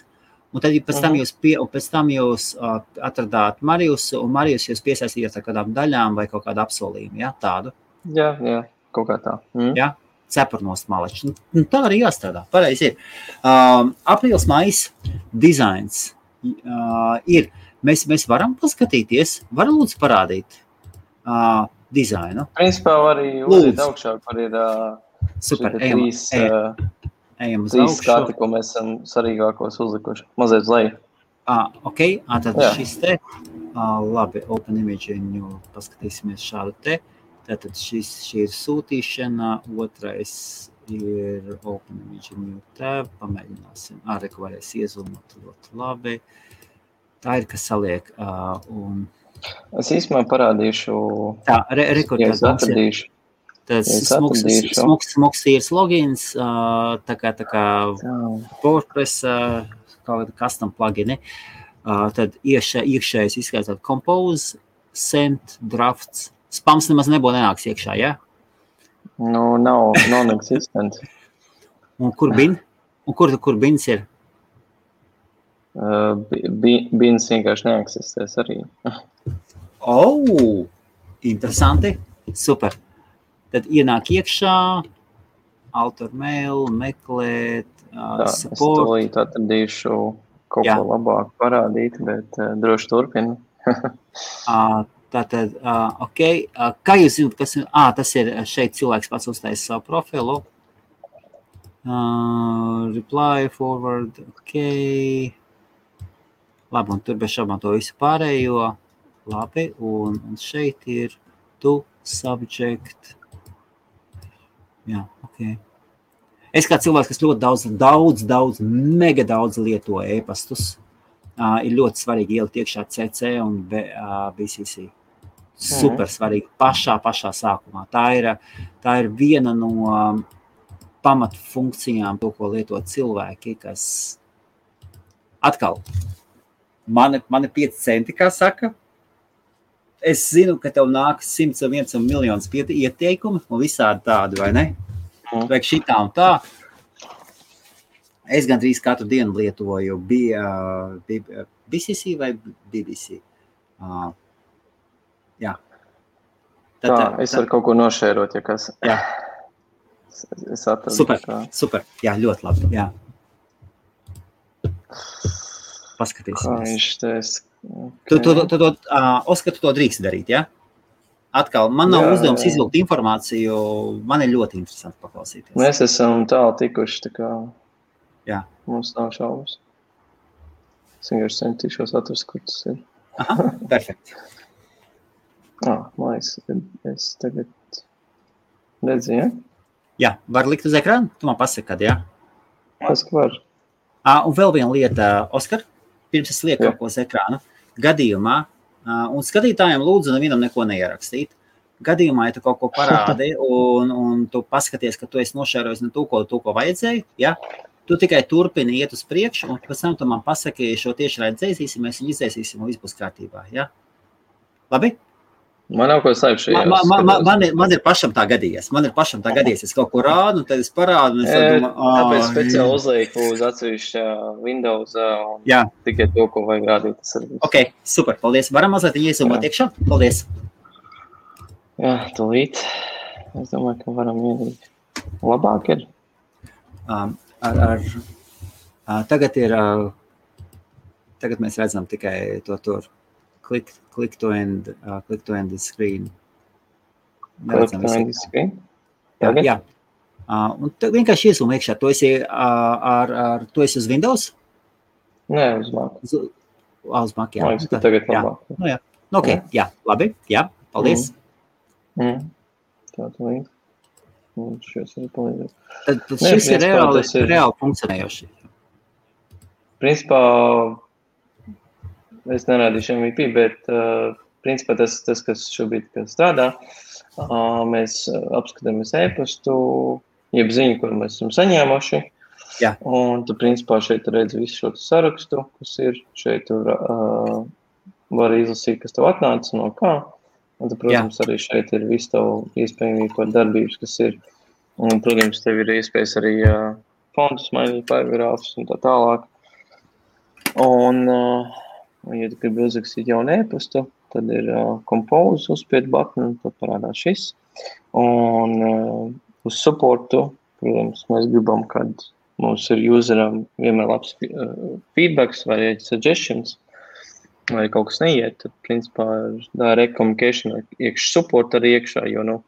un tad pēc tam jūs, pie, pēc tam jūs uh, atradāt Mariusu, un Marius jūs piesaistījāt ar kādām daļām vai kaut kādu apsolījumu, jā, tādu? Jā, jā, kaut kā tā. Mm. Jā, cepurnost maleči. Nu, tā arī jāstrādā, pareizi ir. Um, aprīls, mājas, dizains uh, ir. Mēs, mēs varam paskatīties, varam lūdzu parādīt uh, dizainu. Principā arī uzīt augšāk, kur ir... Uh... Super, ejam, trīs, ejam, uh, ejam uz augšu. Trīs skati, ko mēs esam sarīgākos uzlikuši. Mazliet uz leju. Ah, ok, ah, tad Jā. Šis te. Ah, labi, open image, nu, paskatīsimies šādu te. Tātad šis, šī ir sūtīšana, otrais ir open image, nu, te. Pamēģināsim. Ah, reku varēs iezumot ļoti labi. Tā ir, kas saliek. Ah, un... Es īstumā parādīšu. Tā, re, reku, ja es atradīšu. Tas smuks, smuks, smuks ir logins, tā kā, tā kā WordPress, kaut kāda custom plugini, tad iekšējais izskatās compose, send, drafts, spams nemaz nebūtu nenāks iekšā, jā? Nu, nav, nav non-existent. Un kur bin? Un kur, kur bins ir? Uh, bi, bins vienkārši neeksistēs arī. Oh, interesanti, super. Tad ienāk iekšā, AlterMail, meklēt, uh, support. Es tolīt atradīšu kaut Jā. Ko labāk parādīt, bet uh, droši turpinu. uh, tātad, uh, ok, uh, kā jūs zināt, kas ir, ā, tas ir šeit cilvēks pats uztais savu profilu. Uh, reply, forward, ok. Labi, un tur bez šabām to visu pārējo. Labi, un, un šeit ir tu, subject. Jā, ok. Es kā cilvēks, kas ļoti daudz, daudz, daudz, mega daudz lieto e-pastus, uh, ir ļoti svarīgi ielikt iekšā C C un B, uh, B C C. Super svarīgi, pašā, pašā sākumā. Tā ir, tā ir viena no um, pamatfunkcijām, to, ko lieto cilvēki, kas atkal, mani, mani pieci centi, kā saka, es zinu, ka tev nāk simts un viens un miljonus ieteikumu un visādi tādi, vai ne? Vajag šitā un tā. Es gandrīz katru dienu lietoju B C C vai B B C. Uh, jā. Tad, tā, tā, es varu kaut ko nošērot, ja kas. Jā. Es, es atradu. Super, tā. super. Jā, ļoti labi. Jā. Paskatīsimies. Tais... Okay. Tu, tu, tu, tu, uh, Oskar, tu to drīkst darīt, jā? Atkal, man nav jā, uzdevums izvilkt informāciju, man ir ļoti interesanti paklausīties. Mēs esam tālu tikuši, tā kā... Jā. Mums nav šaubas. Es vienkārši centīšos atrast, kur tas ir. Aha, perfekti. Ā, man liekas, es tagad redzi, ja? Jā, var likt uz ekrānu? Tu man pasaki, kad, jā? Es varu. Ā, un vēl viena lieta, Oskar, pirms es lieku kaut ko uz ekrānu, gadījumā, un skatītājiem lūdzu nevienam neko neierakstīt, gadījumā, ja tu kaut ko parādi un, un tu paskaties, ka tu esi nošērojis ne to, ko, to, ko vajadzēji, jā? Tu tikai turpini iet uz priekšu, un pēc tam tu man pasaki, šo tieši redzēsīsim, mēs viņu izdzēsīsim un viss būs kārtībā, jā? Labi? Man nav ko slēpšu. Man, man, man, man, man, man ir pašam tā gadījies, man ir pašam tā gadījies, es kaut ko rādu, un tad es parādu, un es e, domāju, ā, tāpēc speciāli uzlieku uz atsevišķa Windows, un jā. Tikai to, ko vajag rādīt, tas ir. Ok, super, paldies. Varam mazliet iesumot iekšā? Paldies. Jā, tūlīt. Es domāju, ka varam vienīgi. Labāk ir. Um, Ar, ar, ar, tagad ir, tagad mēs redzam tikai to tur, click, click, to, end, uh, click to end the screen. Neredzam click to end the screen? Tagad? Jā. Uh, un te, vienkārši iesum iekšā, tu esi, uh, ar, ar, tu esi uz Windows? Nē, uz Mac. Uz, uz Mac, jā. Liekas, tagad jā. Labāk. Nu jā, nu, ok, jā. jā, labi, jā, paldies. Mm. Mm. Tātad līdz. Un šis ir palīdzēt. Tad, tad Nē, šis ir reāli, ir reāli funkcionējoši. Principā, es nerādīšu M V P, bet uh, principā tas, tas, kas šobrīd kas strādā, uh, mēs apskatāmies e-pastu, jeb ziņu, kur mēs esam saņēmuši. Jā. Un tu principā šeit redzi visu šo sarakstu, kas ir. Šeit tur uh, var izlasīt, kas tev atnāca no kā. Un, tad, protams, Jā. Arī šeit ir visu tavu iespējamību darbības, kas ir. Un, protams, tev ir iespējas arī uh, fondus mainīt, paragrāfus un tā tālāk. Un, uh, ja tu gribi uzrakstīt jaunu e-pastu, tad ir uh, Compose uzspied button, un tad parādās šis. Un uh, uz supportu, protams, mēs gribam, kad mums ir useram vienmēr labs uh, feedbacks vai suggestions, vai kaut kas neiet, tad, principā, tā rekomunikēšana iekš supporta arī iekšā, jo, nu,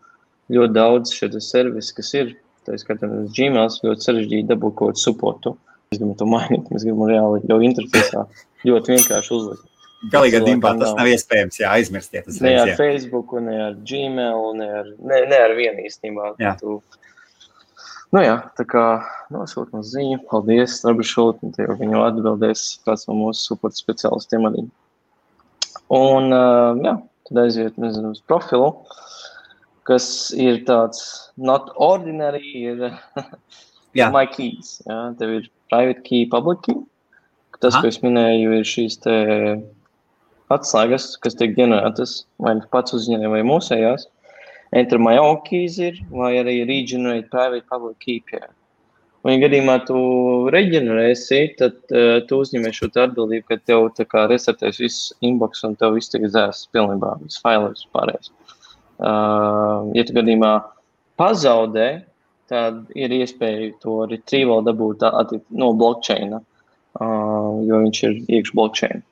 ļoti daudz šeit servisi, kas ir, tā skatām uz Gmails, ļoti sarežģīti dabūt kaut supportu. Mēs gribam to mainīt, mēs gribam reāli jau interfejsā ļoti vienkārši uzlikt. Galīgā dimbā tas nav iespējams, jā, aizmirstiet. Ne ar Facebooku, ne ar Gmail, ne ar, ne, ne ar vienu īstenībā. Tu... Nu jā, tā kā nosūt mums ziņu, paldies, Robišot, un te jau viņu atbildēs kāds no mūsu supporta speciālistiem arī. Un, jā, tad aiziet, nezinu, uz profilu, kas ir tāds not ordinary, ir yeah. my keys. Jā, tev ir private key, public key. Tas, Aha. ko es minēju, ir šīs te atslēgas, kas tiek ģenerētas, vai pats uzņēmē, vai mūsējās. Enter my own keys ir, vai arī regenerate private public key pair. Un, ja gadījumā tu reģenerēsi, tad uh, tu uzņemies šo atbildību, ka tev tā kā restartēs viss inbox un tev viss tiek zēsts pilnībā, viss failers pārējais. Uh, ja tu gadījumā pazaudē, tad ir iespēja to retrieval dabūt atti, no blockchaina, uh, jo viņš ir iekš blockchain.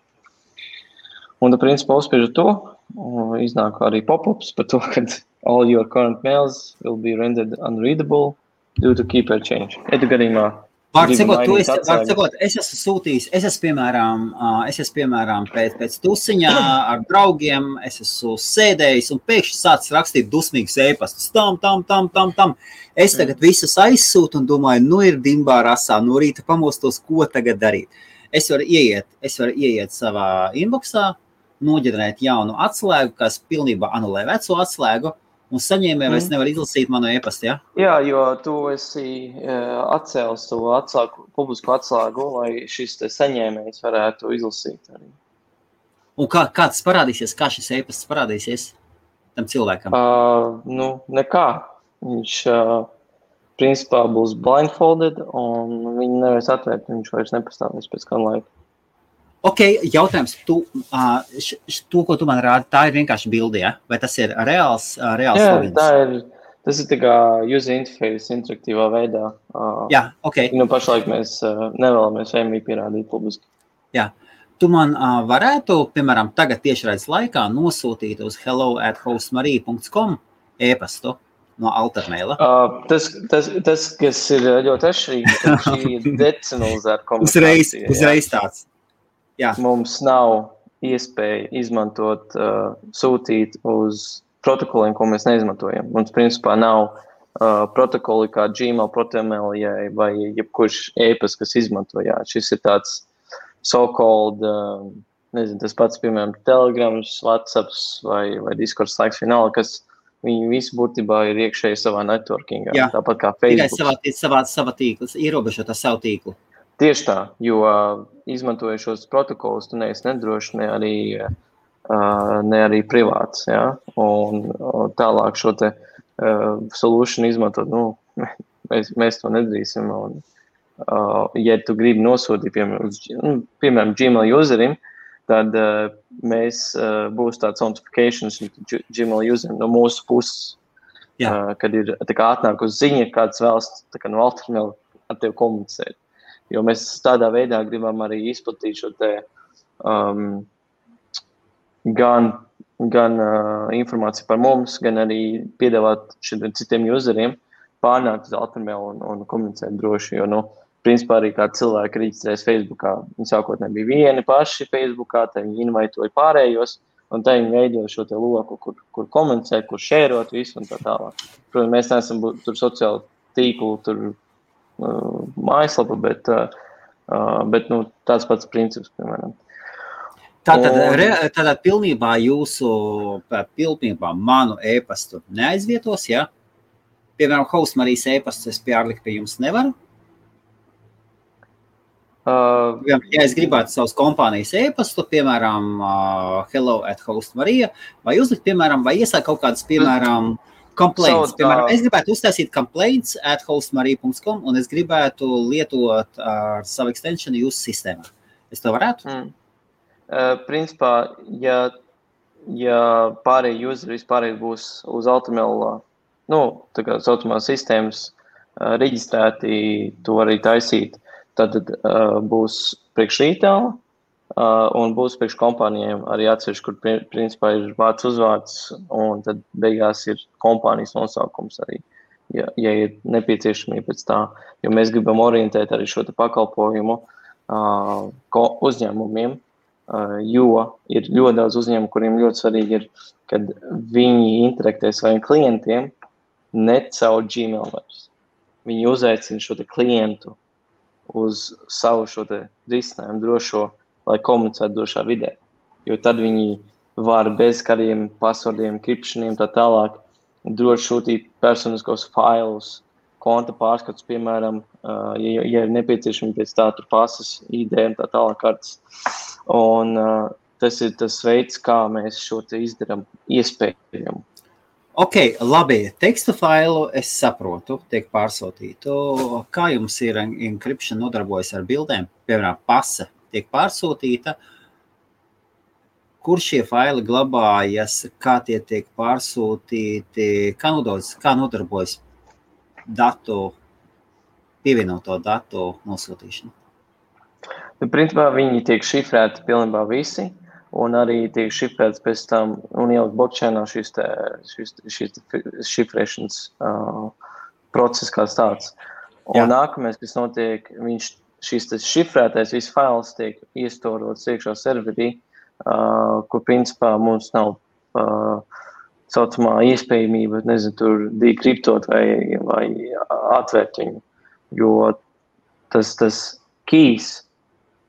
Un, tā principā, uzspiežu to, uh, iznāk arī pop-ups par to, ka all your current mails will be rendered unreadable, due to keep a change. Etu gadījumā. Vārdsakot, tu esi, vārdsakot, es esmu sūtījis, es esmu, piemēram, es esmu, piemēram, pēc, pēc tusiņā ar draugiem, es esmu sēdējis un pēkšņi sācis rakstīt dusmīgus e-pastus. Tam, tam, tam, tam, tam. Es tagad visus aizsūtu un domāju, nu ir dimbā rasā, no rīta pamostos, ko tagad darīt. Es varu ieiet, es varu ieiet savā inboxā, noģenerēt jaunu atslēgu, kas pilnībā anulē veco atslēgu, un saņēmēji vairs nevar izlasīt manu e-pastu, ja? Jā, jo tu esi uh, atcēlis to atslāgu, publisku atslāgu, lai šis te saņēmējs varētu izlasīt arī. Un kā, kāds parādīsies, kā šis e-pasts parādīsies tam cilvēkam? Uh, nu, nekā. Viņš, uh, principā, būs blindfolded, un viņi nevēs atvērt, viņš vairs nepastāvēs pēc kādu laiku. Ok, jautājums. Tu, uh, š, š, to, ko tu man rādi, tā ir vienkārši bildi, ja? Vai tas ir reāls uh, reāls? Jā, logins? tā ir, tas ir tā kā user interface interaktīvā veidā. Uh, Jā, ok. Nu, pašlaik mēs uh, nevēlamies M V P rādīt publiski. Jā. Tu man uh, varētu, piemēram, tagad tiešraides laikā nosūtīt uz hello at hostmaria dot com e-pastu no AlterMaila. Uh, tas, tas, tas, kas ir ļoti atšķirīgi, tas ir decentralizēta komunikācija. Uzreiz, uzreiz tāds. Jā. Mums nav iespēja izmantot, uh, sūtīt uz protokoliem, ko mēs neizmantojam. Mums, principā, nav uh, protokoli kā Gmail, ProtonMail vai jebkurš e-pasts, kas izmanto. Jā. Šis ir tāds so-called, nezinu, tas pats, piemēram, Telegrams, WhatsApps vai, vai Discord slēgs fināla, kas viņi visi būtībā ir iekšēji savā networkingā, jā, tāpat kā Facebook. Tikai savā, savā tīklas, ierobežotā savu tīklu. Tieši tā, jo izmantojušos protokolus tu neesi nedroši, ne arī, ne arī privāts, jā, un tālāk šo te uh, solūšanu izmantot, nu, mēs, mēs to nedrīsim, un Uh, ja tu gribi nosūtīt, piemēram, nu, piemēram Gmail userim, tad uh, mēs uh, būs tāds notifications G- Gmail userim no mūsu puses, uh, kad ir tā kā atnāk uz ziņa, kāds vēlas tā kā no AlterMail ar tevi komunicēt. Jo mēs tādā veidā gribam arī izplatīt šo te um, gan, gan uh, informāciju par mums, gan arī piedāvāt citiem useriem pārnākt uz AlterMail un, un komunicēt droši, jo, nu, principā arī kā cilvēki reģistrējas Facebookā, viņi sākotnē bija vieni paši Facebookā, tad viņi invaitoja pārējos, un tad viņi veidoja šo te loku, kur, kur komunicēt, kur šērot visu un tā tālāk. Protams, mēs neesam tur sociāli tīklu, tur uh, mājaslapa, bet, uh, bet nu, tāds pats princips, piemēram. Tātad, un... re, tātad pilnībā jūsu, pilnībā manu e-pastu neaizvietos, ja? Piemēram, HostMarijas e-pastu es pārlikt pie jums nevaru. Uh, ja es gribētu savas kompānijas e-pastu, piemēram, uh, hello at HostMaria, vai uzlikt, piemēram, vai iesāk kaut kādas, piemēram, complaints. So, piemēram, es gribētu uztaisīt complaints at hostmaria dot com, un es gribētu lietot ar savu extensionu jūsu sistēmā. Es to varētu? Mm. Uh, principā, ja, ja pārēji useri vispārēji būs uz AlterMail, nu, tā kā saucamā sistēmas uh, reģistrēti, to arī taisīt. Tad uh, būs priekš retail uh, un būs priekš kompānijiem arī atsevišķi, kur pri, principā ir vārds uzvārds un tad beigās ir kompānijas nosaukums arī, ja, ja ir nepieciešamība pēc tā. Jo mēs gribam orientēt arī šo te pakalpojumu uh, ko, uzņēmumiem, uh, jo ir ļoti daudz uzņēmumu, kuriem ļoti svarīgi ir, kad viņi interaktē saviem klientiem, ne caur Gmail vairs. Viņi uzaicina šo te klientu uz savu šo te risinājumu drošo, lai komunicētu drošā vidē. Jo tad viņi var bez kariem, pasvordiem, kripšaniem, tā tālāk, droši šūtīt personiskos failus, konta pārskats, piemēram, ja, ja ir nepieciešami pēc tā, tur pasas, I D un tā tālāk kartas. Un uh, tas ir tas veids, kā mēs šo te izdaram iespējamu. Ok, labi, tekstu failu es saprotu, tiek pārsūtītu. Kā jums ir encryption nodarbojas ar bildēm? Piemēram, pase tiek pārsūtīta. Kur šie faili glabājas, kā tie tiek pārsūtīti, kā nodarbojas, kā nodarbojas datu, pievienoto datu nosūtīšanu? Nu, principā viņi tiek šifrēti pilnībā visi. Un arī tiek šifrēts pēc tam un ielikt blockchainā šīs, te, šīs, šīs te šifrēšanas uh, process kā tāds. Un nākamais, kas notiek, viņš, šis tas šifrētais, viss fails tiek iestorots iekšā serverī, uh, kur principā mums nav uh, saucamā iespējamība, nezinu, tur dekriptot vai, vai atvērt viņu, jo tas, tas keys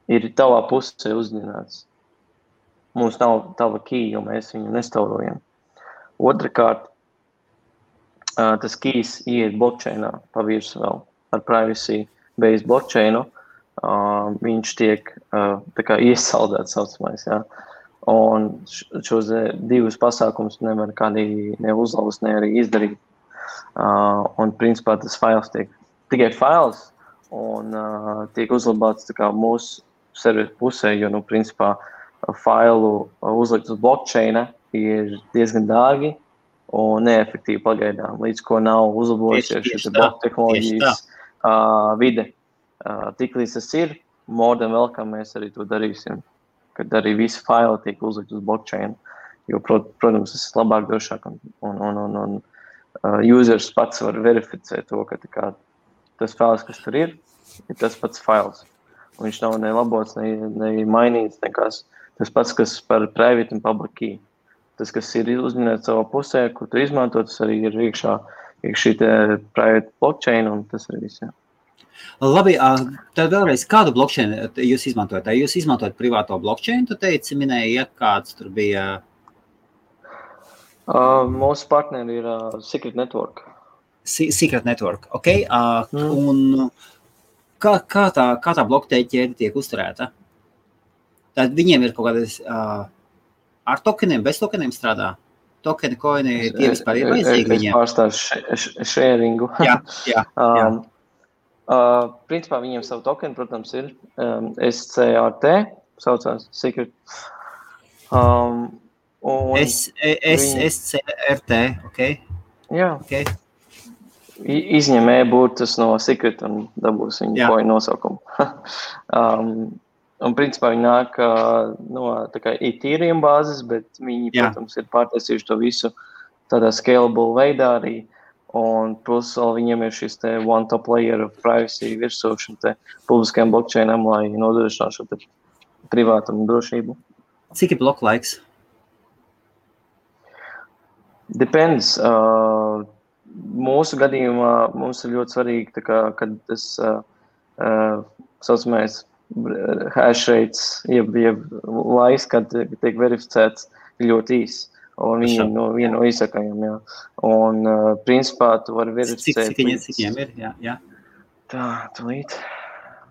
ir tavā pusē uzņināts. Mums nav tava key, jo mēs viņu nestaurojam. Otrakārt, uh, tas keys iet blockchainā pavirs vēl ar privacy-based blockchainu. Uh, viņš tiek uh, tā kā iesaldēts saucamais, jā. Un šos divus pasākumus nevar kādī ne uzlaust, ne arī izdarīt. Uh, un, principā, tas fails tiek tikai fails un uh, tiek uzlabāts tā kā mūsu servis pusē, jo, nu, principā, failu uzlikt uz blockchaina ir diezgan dārgi un neefektīvi pagaidām, līdz ko nav uzlabojusies šī bloktehnoloģijas uh, vide. Uh, tik līdz tas ir, more than welcome mēs arī to darīsim, kad arī visi faili tiek uzlikt uz blockchainu, jo, prot, protams, tas ir labāk drošāk un, un, un, un, un uh, users pats var verificēt to, ka tā kā, tas fails, kas tur ir, ir tas pats fails. Un viņš nav ne labots, ne, ne mainīts nekās. Tas pats, kas par private un public key. Tas, kas ir uzminēts savā pusē, kur tu izmanto, tas arī ir iekšā šī private blockchain un tas arī viss. Labi, tad vēlreiz, kādu blockchainu jūs izmantojat? Jūs izmantojat privāto blockchainu, tu teici, minēji, ja kāds tur bija? Uh, mūsu partneri ir uh, Secret Network. Si- Secret Network, ok. Uh, mm. Un kā, kā tā, kā tā blockchain tiek uzturēta? Tad viņiem ir kaut kādas uh, ar tokeniem, bez tokeniem strādā. Tokeni, koini, tie vispār ir vajadzīgi viņiem. Es pārstāvu sharingu. Jā, jā, jā. Um, uh, principā viņiem savu tokeni, protams, ir um, S C R T, saucās Secret. Um, S C R T, ok? Jā. Okay. Izņem e-būrtas no Secret un dabūs viņu koini nosaukumu. um, Un, principā, viņi nāk no tā kā Ethereum bāzes, bet viņi, Jā. Protams, ir pārtaisījuši to visu tādā scalable veidā arī. Un, plus, viņiem ir šis te one top layer of privacy virsū šim te publiskajam blockchainam, lai nodrošinātu šo te privātumu drošību. Cik ir bloku laiks? Depends. Uh, mūsu gadījumā mums ir ļoti svarīgi, tā kā, kad tas uh, uh, saucamais, hash rates, jeb, jeb laiks, kad tiek verificēts, ir ļoti īs. Un viņi no viena no īsākajiem, jā. Un, uh, principā, tu vari verificēt... Cik, cik, cik viņiem ir, jā, jā. Tā, tu līdz.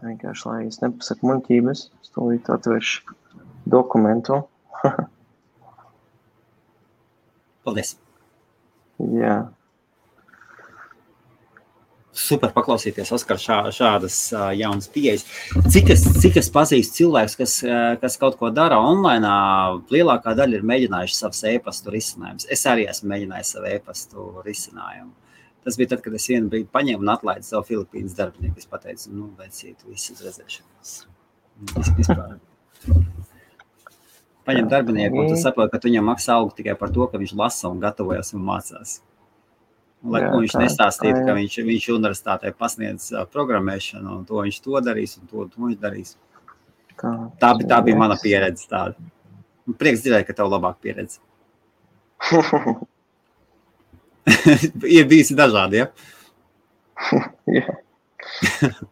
Vienkārši, lai es nepasaku muļķības, tu līdz atveršu dokumentu. Paldies. Jā. Super paklausīties, Oskar, šā, šādas uh, jaunas pieejas. Cik es, cik es pazīstu cilvēks, kas, uh, kas kaut ko dara onlainā, lielākā daļa ir mēģinājuši savas e-pastu risinājumus. Es arī esmu mēģinājis savu e-pastu risinājumu. Tas bija tad, kad es vienu brīdi paņēmu un atlaidu savu Filipīnas darbinieku. Es pateicu, nu, veicītu visu uzredzēšanos. Vispār. Paņem darbinieku un tu saproti, ka tu viņam maksā algu tikai par to, ka viņš lasa un gatavojas un mācās. Lai jā, ko viņš tā, nestāstīja, tā, ka viņš, viņš universitātē pasniedz uh, programmēšanu, un to viņš to darīs, un to, to viņš darīs. Tā, tā, bija, tā bija mana pieredze tāda. Prieks dzirdēt, ka tev labāk pieredze. ir bijusi dažādi, ja? jā.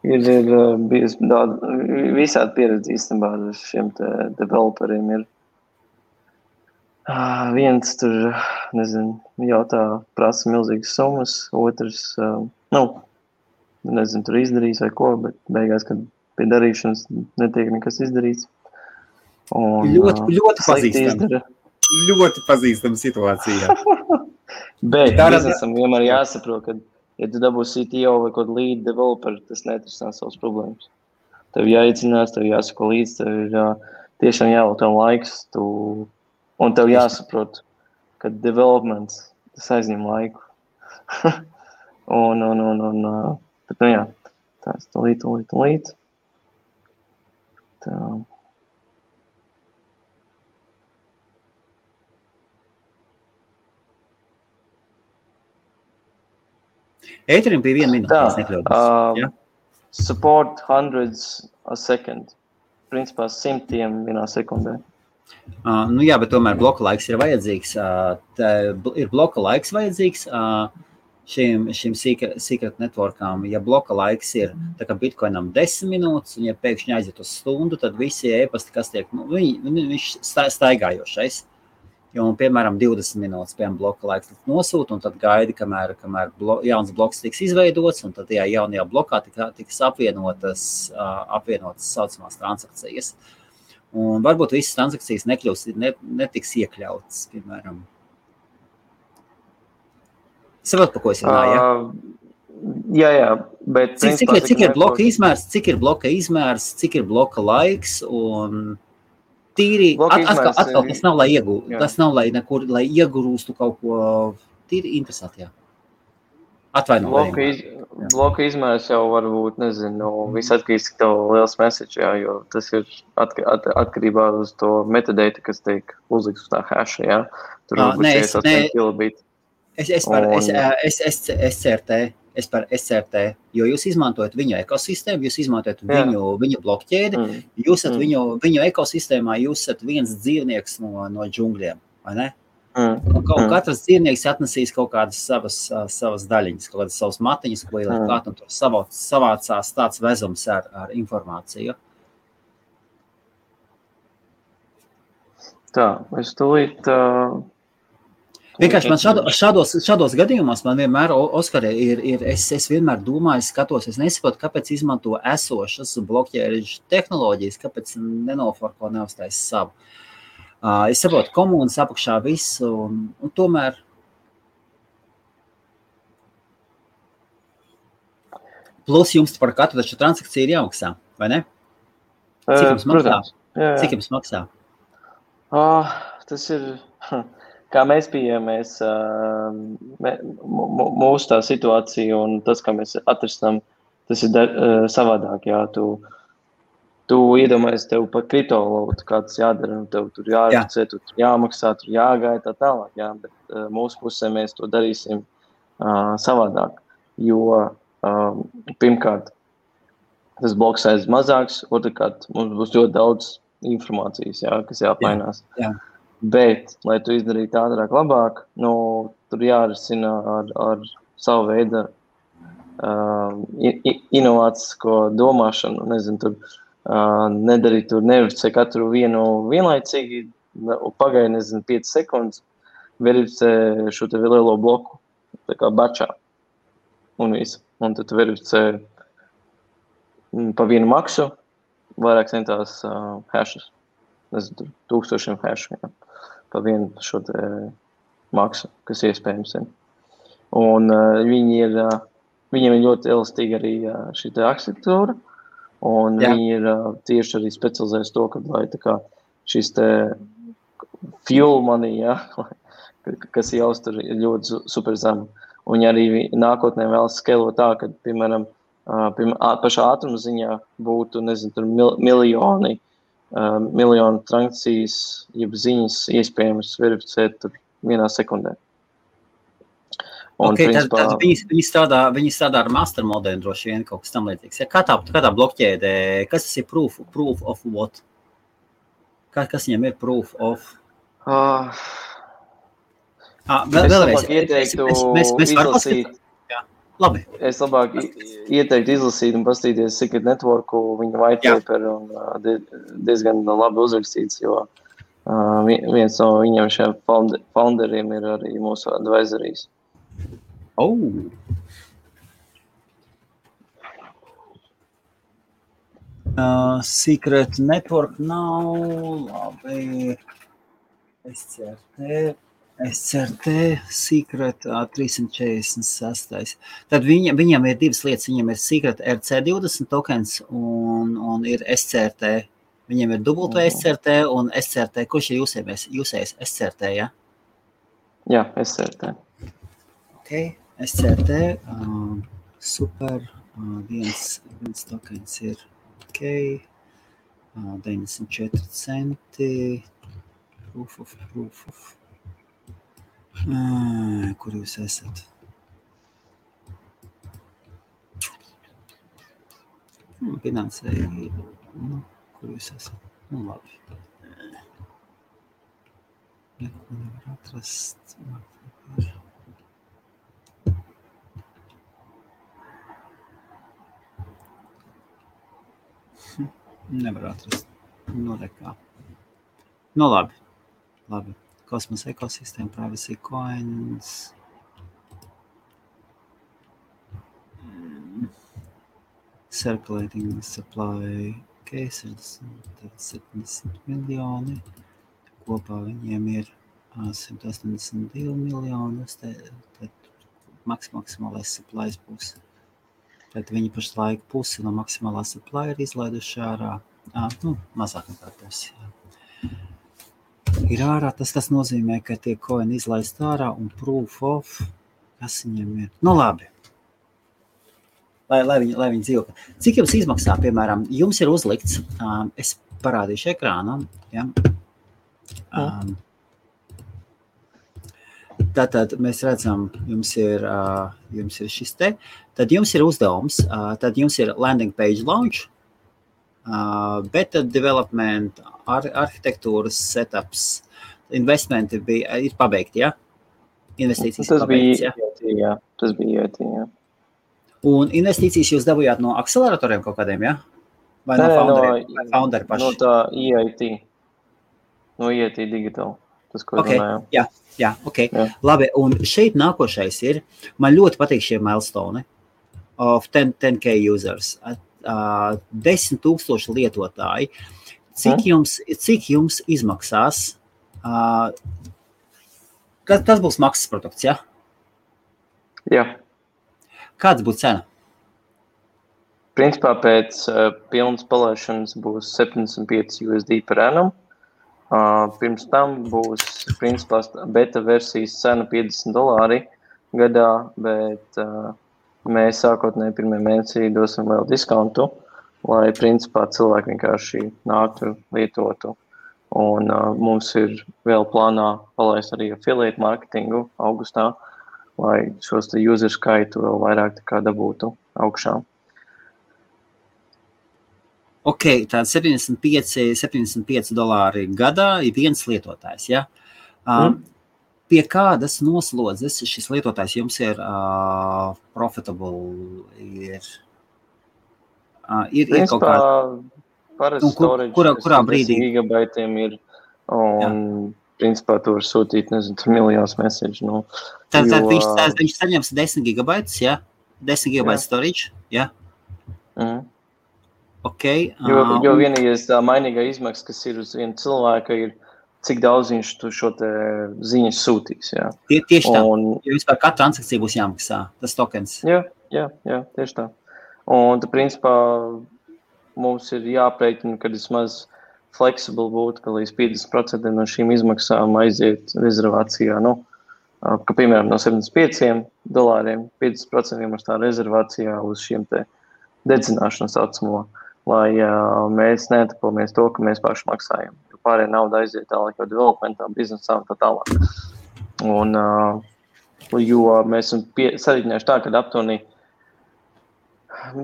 Ir, ir bijusi daudz, visādi pieredze īstenībā ar šiem te developeriem ir. Uh, viens tur, nezinu, jautā, prasa milzīgas summas, otrs, uh, nu, nezinu, tur izdarīs vai ko, bet beigās, kad pie darīšanas netiek nekas izdarīts. Un, ļoti, ļoti uh, pazīstama. Ļoti pazīstama situācija. bet biznesam vienmēr jāsaprot, ka, ja tu dabūs C T O vai kaut lead developer, tas neatrisinās savas problēmas. Tev jāicinās, tev jāsako līdz, tev ir jā, tiešām jāvēl laiks, tu... Un tev jāsaprot, ka developments, tas aizņem laiku. un, un, un, un, bet, nu jā, tā es to līdz, līdz, līdz. Tā. Ethereum bija viena minūte, es nekļūdos. Uh, support hundreds a second. Principā simtiem vienā sekundē. Uh, nu jā, bet tomēr bloka laiks ir vajadzīgs. Uh, tā, ir bloka laiks vajadzīgs uh, šim, šim secret networkām. Ja bloka laiks ir, tā kā Bitcoinam desmit minūtes, un ja pēkšņi aiziet uz stundu, tad visi e-pasti, kas tiek, nu, viņi, viņš staigājošais. Jo, un, piemēram, divdesmit minūtes piemēram, bloka laiks nosūta, un tad gaidi, kamēr, kamēr blo, jauns bloks tiks izveidots, un tad tajā jaunajā blokā tika, tiks apvienotas, uh, apvienotas saucamās transakcijas. Un varbūt visas transakcijas nekļūs, ne, netiks iekļautas, piemēram. Sapratu, pa ko es runāju, ja? Uh, jā, jā, bet... Cik, cik, ir, cik ir bloka izmērs, cik ir bloka izmērs, cik ir bloka laiks, un... Tīri, at, atkal, atkal, tas nav, lai iegūstu, tas nav, lai nekur, lai iegūstu kaut ko tīri interesanti, jā. Atvaino. Bloka, iz, bloka izmērs jau varbūt, nezinu, viss atkarīgs, cik tev liels message, jā, jo tas ir atk- at, atkarībā uz to metadata, kas tiek uzliks uz tā hasha, jā. Tur varbūt sešdesmit kilobiti. Es, es par es, es, es, SCRT, es par SCRT, jo jūs izmantojat viņu ekosistēmu, jūs izmantojat viņu, viņu blokķēdi, mm. jūs at mm. viņu, viņu ekosistēmā, jūs at viens dzīvnieks no, no džungļiem, vai ne? Mm. Un kaut, mm. katrs dzīvnieks atnesīs kaut kādas savas, savas daļiņas, kaut kādas savas matiņas, ko ielēt mm. kātam tur savā, savācās tāds vezums ar, ar informāciju. Tā, es tūlīt... Uh... Vienkārši man šādo, šādos, šādos gadījumos man vienmēr, Oskar, ir, ir, es, es vienmēr domāju, skatos, es nesaprotu, kāpēc izmanto esošas blokķēriņu tehnoloģijas, kāpēc nenoforko, neuztais savu. Uh, es saprotu komunas apakšā visu, un, un tomēr... Plus jums par katru taču transakciju ir jāmaksā, vai ne? Cik jums maksā? Cik jums maksā? Oh, tas ir... Kā mēs pieejamies mūsu tā situācija un tas, kā mēs atrastam, tas ir dar, savādāk, jā, tu, tu iedomājies tev par kriptovalūtu, kā tas jādara, un tev tur jārakcē, jā. Tur jāmaksā, tur jāgāja, tā tālāk, jā, bet mūsu pusē mēs to darīsim savādāk, jo pirmkārt, tas bloks aiz mazāks, otrkārt, mums būs ļoti daudz informācijas, jā, kas jāapmainās. Jā, jā. Bet, lai tu izdarītu ātrāk labāk, nu, tur jārisina ar, ar savu veidu uh, inovācisko domāšanu, nezinu, tur uh, nedarīt, tur nevircē katru vienu vienlaicīgi, pagai, nezinu, piecas sekundes, vircē šo te lielo bloku, tā kā bačā un visu. Un tad vircē pa vienu maksu, vairāk centās uh, hashus, nezinu, tūkstošiem hashu, jā. Pa vienu šo te maksu, kas iespējams ir. Un uh, viņi ir, uh, viņiem ir ļoti elastīgi arī uh, šī te arhitektūra, un jā. Viņi ir uh, tieši arī specializējis to, kad lai tā kā šis te fuel money, jā, kas jāuztur ir ļoti super zem. Un arī nākotnē vēl skalot tā, kad, piemēram, uh, piemēram pašā ātruma ziņā būtu, nezinu, tur mil, miljoni, Uh, miljonu transakcijas, jeb ziņas iespējams verificēt tur vienā sekundē. Un, okay, principā... tad, tad viņi, viņi, strādā, viņi strādā ar master modeli droši vien kaut kas tam līdzīgs. Ja, kā tā, kā tā blokķēdē, kas tas ir proof, proof of what? Kā, kas viņam ir proof of? Uh, ah, vēl, es vēlreiz. labāk ieteiktu mēs, mēs, mēs izlasīt. Jā, labi. Es labāk ieteiktu izlasīt un pastīties Secret Networku, viņa white paper un uh, diezgan labi uzrakstīts, jo uh, viens no viņiem šiem founderiem ir arī mūsu advisorijas. Oh. Uh, Secret Network nav labi. SCRT. SCRT, Secret uh, trīs četri sešas. Tad viņam, viņam ir divas lietas. Viņam ir Secret R C divdesmit tokens un, un ir S C R T. Viņam ir dubultā S C R T un S C R T. Kurš ir jūsējais? Jūsējais S C R T, jā? Jā, S C R T. Ok, S C R T. Uh, super. Uh, viens, viens tokens ir ok. Uh, deviņdesmit četri centi. Proof of, proof of. Mm, kur jūs esat? Mm, finansēji. Mm, kur jūs esat? Nu, labi. Neko nevar atrast. Nevar atrast. Nu, rekā. Nu, labi. Labi. Cosmos ecosystem, privacy coins. Um, circulating supply cases, seventy miljoni. Kopā viņiem ir simt astoņdesmit divi miljonus, tad maksimālais supplies būs. Tad viņi pašlaik pusi no maksimālā supply ir izlaiduši ārā. Ah, nu, mazāk nekā pusi, jā. Ir ārā, tas, tas nozīmē, ka tie koini izlaist ārā un proof of, kas viņam ir. Nu, labi. Lai, lai viņi, lai viņi dzīvo. Cik jums izmaksā, piemēram, jums ir uzlikts, um, es parādīšu ekrānu, ja? Um, tātad mēs redzam, jums ir, uh, jums ir šis te, tad jums ir uzdevums, uh, tad jums ir landing page launch, Uh, better development, ar, arhitektūras setups, investmenti bija, ir pabeigti, jā? Ja? Investīcijas tas pabeigts, bija pabeigts, jā? Ja? Tas bija E I T, jā. Un investīcijas jūs dabūjāt no akceleratoriem kaut kādiem, jā? Ja? Vai Nē, no founderiem, no, founder paši? No tā E I T, no E I T Digital, tas, ko okay, runājām. Jā, jā, ok. Jā. Labi, un šeit nākošais ir, man ļoti patīk šie milestone of ten K users, desmit tūkstoši lietotāji. Cik jums, cik jums izmaksās? Uh, kas, tas būs maksas produkts, jā? Jā. Kāds būs cena? Principā pēc uh, pilnas palaišanas būs septiņdesmit pieci U S D par annum. Uh, pirms tam būs principā beta versijas cena piecdesmit dolāri gadā, bet... Uh, Mēs sākotnēji pirmie mēnesī dosim vēl diskontu, lai principā cilvēki vienkārši nāktu lietotu. Un uh, mums ir vēl plānā palaist arī affiliate marketingu augustā, lai šos te user skaitu vēl vairāk kā dabūtu augšā. Ok, tā septiņdesmit pieci dolāri gadā ir viens lietotājs, ja? Um, mm. Pie kādas noslodzes šis lietotājs jums ir uh, profitable, ir, uh, ir, ir kaut kā... Parasti storage kur, kurā, kurā gigabaitiem ir, un jā. Principā to var sūtīt, nezinu, tur miljonus message. Nu, tad jo, tad viņš, tās, viņš saņems desmit gigabaitus, jā? desmit gigabaitu storage, jā? Mm. Ok. Jo, um, jo vienīgais tā mainīgā izmaksa, kas ir uz vienu cilvēku, ir cik daudz viņš tu šo te ziņas sūtīs, jā. Tie, tieši tā, un, jo vispār katru transakciju būs jāmaksā, tas tokens. Jā, jā, jā, tieši tā. Un, tā principā, mums ir jāprēķina, kad vismaz flexible būtu, ka līdz piecdesmit procenti no šīm izmaksām aiziet rezervācijā, nu, ka, piemēram, no septiņdesmit pieciem dolāriem piecdesmit procenti vienmērstā rezervācijā uz šiem te dedzināšanas saucamo, lai uh, mēs netapamies to, ka mēs paši maksājam. Pārējā nauda aiziet tālāk jau developmentā, biznesā un tā tālāk. Un, uh, jo mēs esam pie, sarīķinājuši tā, kad aptoni,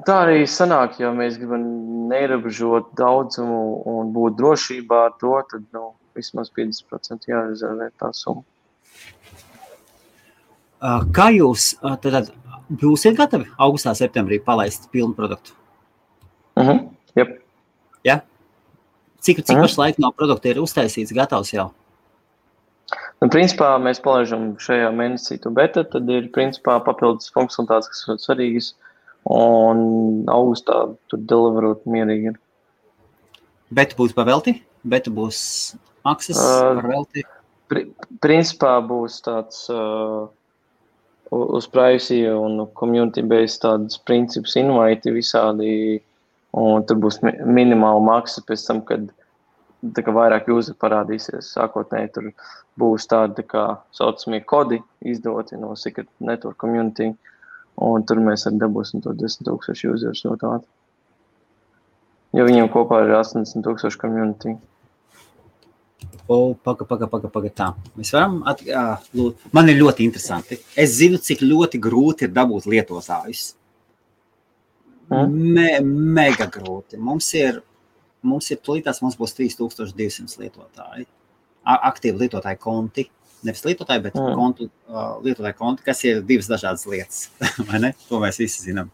tā arī sanāk, ja mēs gribam neierobežot daudzumu un būt drošībā ar to, tad nu, vismaz piecdesmit procenti jārezervē tā summa. Kā jūs, tad būsiet gatavi augustā, septembrī palaist pilnu produktu? Mhm, jeb. Jā? Cik, cik pašlaik no produkta ir uztaisīts, gatavs jau? Nu, principā, mēs palaižam šajā mēnesī to beta, tad ir principā papildus funkcionalitātes, kas ir svarīgas, un augustā tur deliverot mierīgi ir. Beta būs pavelti? Beta būs access uh, pavelti? Pri, principā būs tāds uh, uz privacy un community-based tāds princips invite visādi, un tur būs minimāla maksa pēc tam, kad tā kā vairāk user parādīsies. Sākotnēji tur būs tādi, tā kā saucamie kodi izdoti no Secret Network community, un tur mēs arī dabūsim to desmit tūkstoši users no tādu. Jo viņiem kopā ir astoņdesmit tūkstoši community. O, paga, paga, paga, paga, tā. Mēs varam at... À, man ir ļoti interesanti. Es zinu, cik ļoti grūti ir dabūt lietotājus. Me, mega grūti. Mums ir, mums ir tulītās, mums būs trīs tūkstoši divi simti lietotāji, aktīvi lietotāji konti, nevis lietotāji, bet mm. kontu, lietotāji konti, kas ir divas dažādas lietas, vai ne? To mēs visi zinām.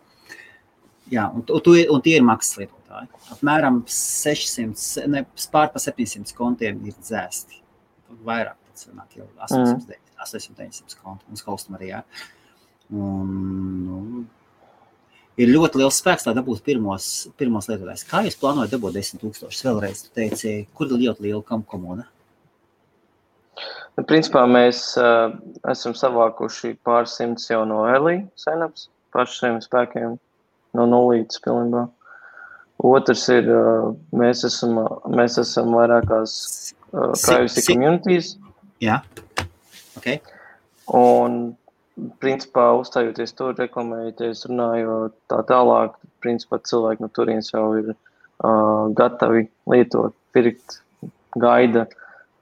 Jā, un, tu, un tie ir maksas lietotāji. Apmēram sešsimt, ne, pār pa septiņsimt kontiem ir dzēsti, vairāk until asesijos teicis HostMaria. Un ir ļoti liels spēks, lai dabūtu pirmos, pirmos lietotājus. Kā jūs plānojat dabūt desmit tūkstošus? Vēlreiz tu teici, kur ļoti liela kam komona? Nu, principā mēs uh, esam savākuši pār simts jau no early sign-ups, pašiem spēkiem no nulītes pilnībā. Otrs ir, uh, mēs, esam, mēs esam vairākās uh, privacy si, si. communities. Jā, ok. Un, principā, uzstājoties tur, reklamējoties, runājot tā tālāk, principā cilvēki no turienes jau ir uh, gatavi lietot, pirkt, gaida.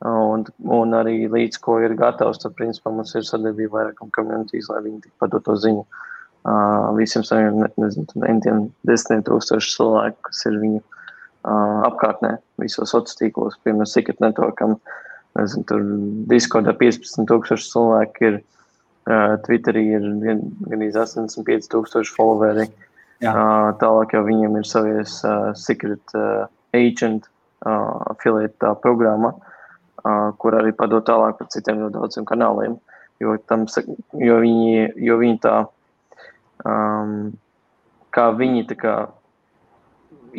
Un, un arī līdz, ko ir gatavs, tad, principā, mums ir sadarbība vairākam communities, lai viņi tik padot to ziņu uh, visiem saviem, ne, nezinu, entiem desmit tūkstoši cilvēku, kas ir viņu uh, apkārtnē visos sociālos tīklos, piemēram, Secret Networkam, nezinu, tur Discordā piecpadsmit tūkstoši cilvēki ir, uh, Twitterī ir gan, gandrīz astoņdesmit pieci tūkstoši followeri, uh, tālāk jau viņiem ir savies uh, Secret uh, Agent uh, affiliate programma, Uh, kur arī padot tālāk par citiem ļoti daudziem kanāliem, jo, tam, jo, viņi, jo viņi tā, um, kā viņi tā kā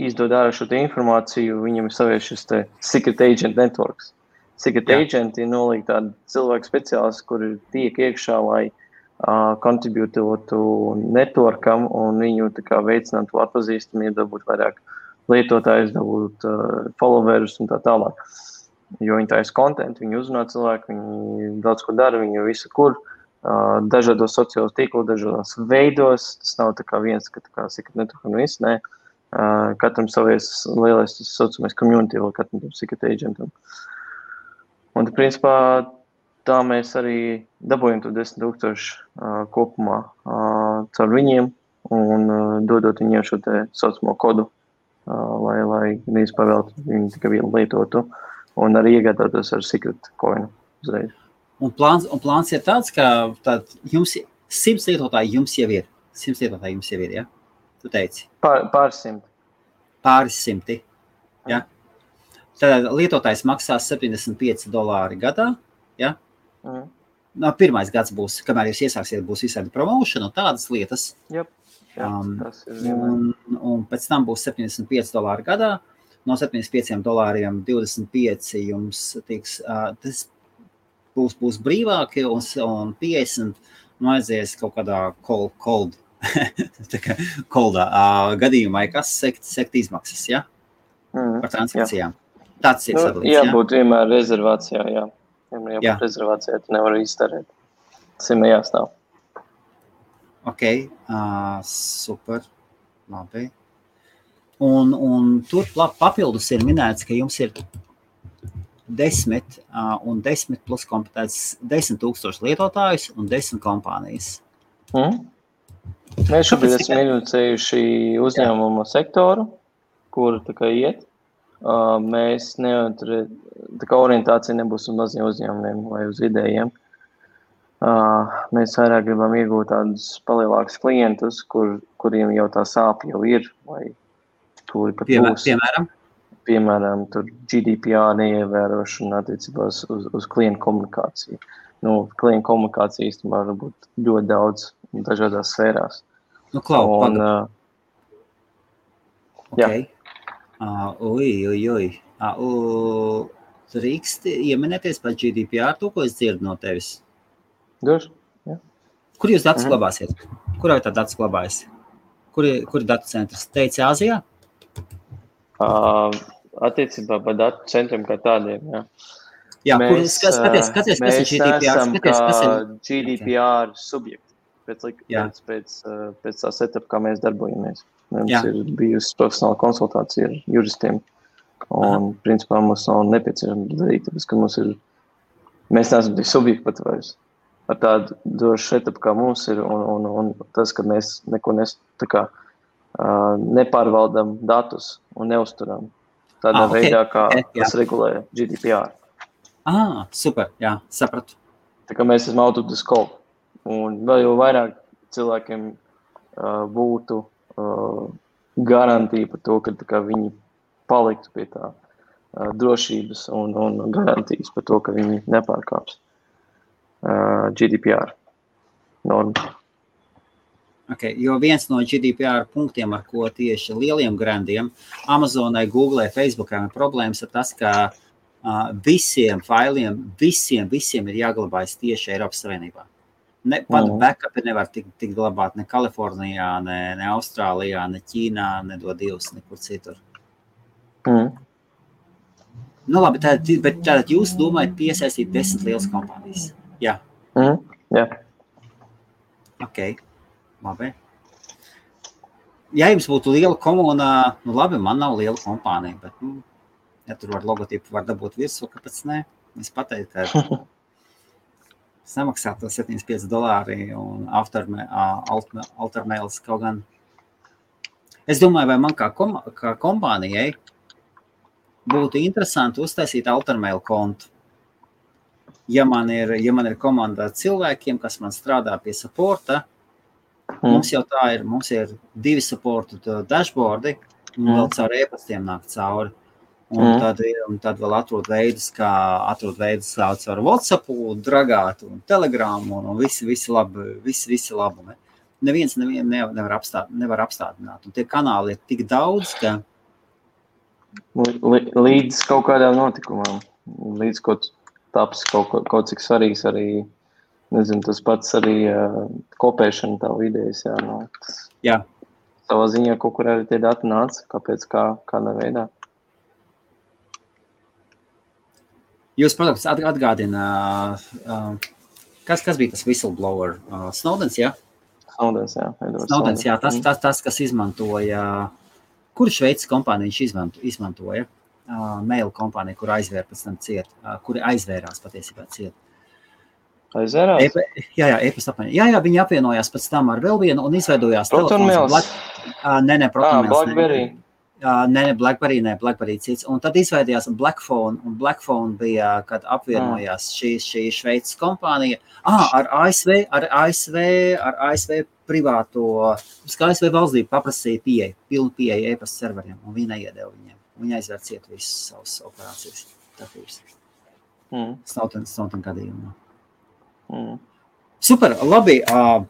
izdod ārā šo informāciju, viņam ir savies šis te Secret Agent Networks. Secret Jā. Agent ir nolīgi tādi cilvēki speciālisti, kuri tiek iekšā, lai uh, kontributotu networkam un viņu tā kā veicinātu atpazīstamību, dabūt vairāk lietotājus, dabūt uh, followerus un tā tālāk. Jo viņi taisa kontentu, viņi uzrunā cilvēku, viņi daudz ko dara, viņi visu kur, dažādos sociālos tīklos, dažādos veidos, tas nav tā kā viens, ka tā kā Secret Network un viss, nē, katram savies lielais, tas saucamais community, vēl katram tam Secret Agentam. Un, principā, tā mēs arī dabūjam to desmit tūkstoši kopumā caur viņiem un dodot viņiem šo te saucamo kodu, lai, lai neizpavēltu viņu tikai vienu lietotu. Un arī iegādātos ar Secret Coinu uzreiz. Un plāns, un plāns ir tāds, ka tād, jums simts lietotāji jums jau ir. Simts lietotāji jums jau ir, ja? Tu teici? Pār, pāris simti. Pāris simti, ja? Tad lietotājs maksās septiņdesmit pieci dolāri gadā, ja? Mm. No, pirmais gads būs, kamēr jūs iesāksiet, būs visādi promotion un tādas lietas. Jep, jā, um, tas ir un, un pēc tam būs septiņdesmit pieci dolāri gadā. No septiņdesmit pieciem dolāriem divdesmit pieci jums tiks, uh, tas būs, būs brīvāki un, un piecdesmit nu aizies kaut kādā cold, cold tā kā coldā uh, gadījumā, kas sekt, sekt izmaksas, ja? Mm, par transakcijām. Jā. Tāds ir nu, sadalīts, jā? Jābūt vienmēr rezervācijā, jā. Vienmēr jābūt jā. rezervācijā, tu nevar izdarēt. Tas ir jāstāv. Ok, uh, super, labi. Un, un tur papildus ir minēts, ka jums ir desmit uh, un desmit plus kompetences desmit tūkstoši lietotājus un desmit kompānijas. Mm. Mēs šobrīd esam ilucējuši uzņēmumu sektoru, kur tā kā iet. Uh, mēs neotri, tā kā orientācija nebūs uz maziem uzņēmumiem vai uz vidējiem. Uh, mēs vairāk gribam iegūt tādus palielākus klientus, kur, kuriem jau tā sāp jau ir, vai Piemēram, piemēram? Piemēram, tur G D P R neievērošana attiecībās uz, uz klientu komunikāciju. Nu, klientu komunikācija īstenībā var būt ļoti daudz dažādās sfērās. Nu, klau, un, uh, ok. Jā. Uh, uj, uj, uj. Uh, uh, Rīkst ieminēties par G D P R, to, ko es dzirdu no tevis? Doši, jā. Kur jūs datus glabāsiet? Kurā tā datus glabājas? Kur, kur datu centrs? Teici Āzijā? Uh, attiecībā par datu centriem kā tādiem, jā. Jā, mēs, kur, skaties, skaties, skaties, kas ir G D P R, skaties, kas ir G D P R okay. subjekti, pēc, pēc, pēc, pēc tā setup, kā mēs darbojamies. Mums jā. ir bijusi profesionāla konsultācija ar juristiem, un, Aha. principā, mums nav nepieciešams darīt, tāpēc, ka mums ir, mēs neesam tie subjekti pat vairs. Ar tādu došu setup, kā mums ir, un, un, un tas, ka mēs neko nes, tā kā, Uh, nepārvaldam datus un neusturam tādā ah, okay. veidā, kā okay, tas regulē G D P R. Ah, super, jā, sapratu. Tā kā mēs esam out of the scope. Un vēl jau vairāk cilvēkiem uh, būtu uh, garantija par to, ka viņi paliktu pie tā uh, drošības un, un garantijas par to, ka viņi nepārkāps uh, GDPR normu. Okay, jo viens no GDPR punktiem, ar ko tieši lieliem grandiem, Amazonai, Googleai, Facebookai ir problēmas ar tas, ka uh, visiem failiem, visiem, visiem ir jāglabājas tieši Eiropas Savienībā. Ne, pat mm. backupi nevar tik, tik glabāt ne Kalifornijā, ne, ne Austrālijā, ne Ķīnā, ne dodījus, nekur citur. Mm. Nu labi, tad, bet tad jūs domājat piesaistīt desmit lielas kompānijas? Jā. Mm. Jā. Okay. Labi. Ja jums būtu liela komuna, nu labi, man nav liela kompānija, bet, nu, ja tur var logotipu var dabūt virsu, kāpēc ne? Es pateiktu, ka samaksātu septiņdesmit pieci dolāri un AlterMails kaut gan. Es domāju, vai man kā, kom, kā kompānijai būtu interesanti uztaisīt AlterMail kontu. Ja man ir, ja man ir komanda cilvēkiem, kas man strādā pie supporta, Mm. Mums jau tā ir, mums ir divi supportu dashboardi, un mm. vēl caur e-pastiem nāk cauri. Un, mm. tad, un tad vēl atrod veidus, kā atrod veidus caur WhatsAppu, dragātu un Telegramu, un, un visi, visi labi, visi, visi labi. Ne? Neviens nevien, nevar, apstāt, nevar apstādināt. Un tie kanāli ir tik daudz, ka... Līdz kaut kādām notikumām, līdz kaut taps kaut, kaut cik svarīgs arī... Nezinu, tas pats arī uh, kopēšana tavu idejas, jā, no, tas jā. Savā ziņā, kaut kur arī tie dati nāca, kāpēc, kā, kādā veidā. Jūs, protams, atgādina, uh, kas, kas bija tas whistleblower? Uh, Snowdens, jā? Snowdens, jā. Edward Snowdens, jā, tas, tas, tas, kas izmantoja, kur šveicis kompānija viņš izmanto, izmantoja? Uh, mail kompānija, kur aizvēr pēc tam ciet, uh, kuri aizvērās patiesībā ciet. Aizvērās? E, jā, jā, e-pasta apmaiņa. Jā, jā, viņi apvienojās pēc tam ar vēl vienu un izveidojās telefons. Black... Nē, nē, protonmails. Ah, BlackBerry. Nē, nē, BlackBerry, nē, BlackBerry cits. Un tad izveidojās Blackphone, un Blackphone bija, kad apvienojās ah. šī, šī šveicis kompānija. Ah, ar ASV, ar ASV, ar ASV privāto, kā ASV valstība paprasīja pieeja, pilnu pieeja e-pasta serveriem, un viņi neiedeva viņiem. Viņi aizvēr ciet visus savus operācijas. Tāpēc. Mm. Snowden, Snowden gadījumā. Mm. Super, labi, uh,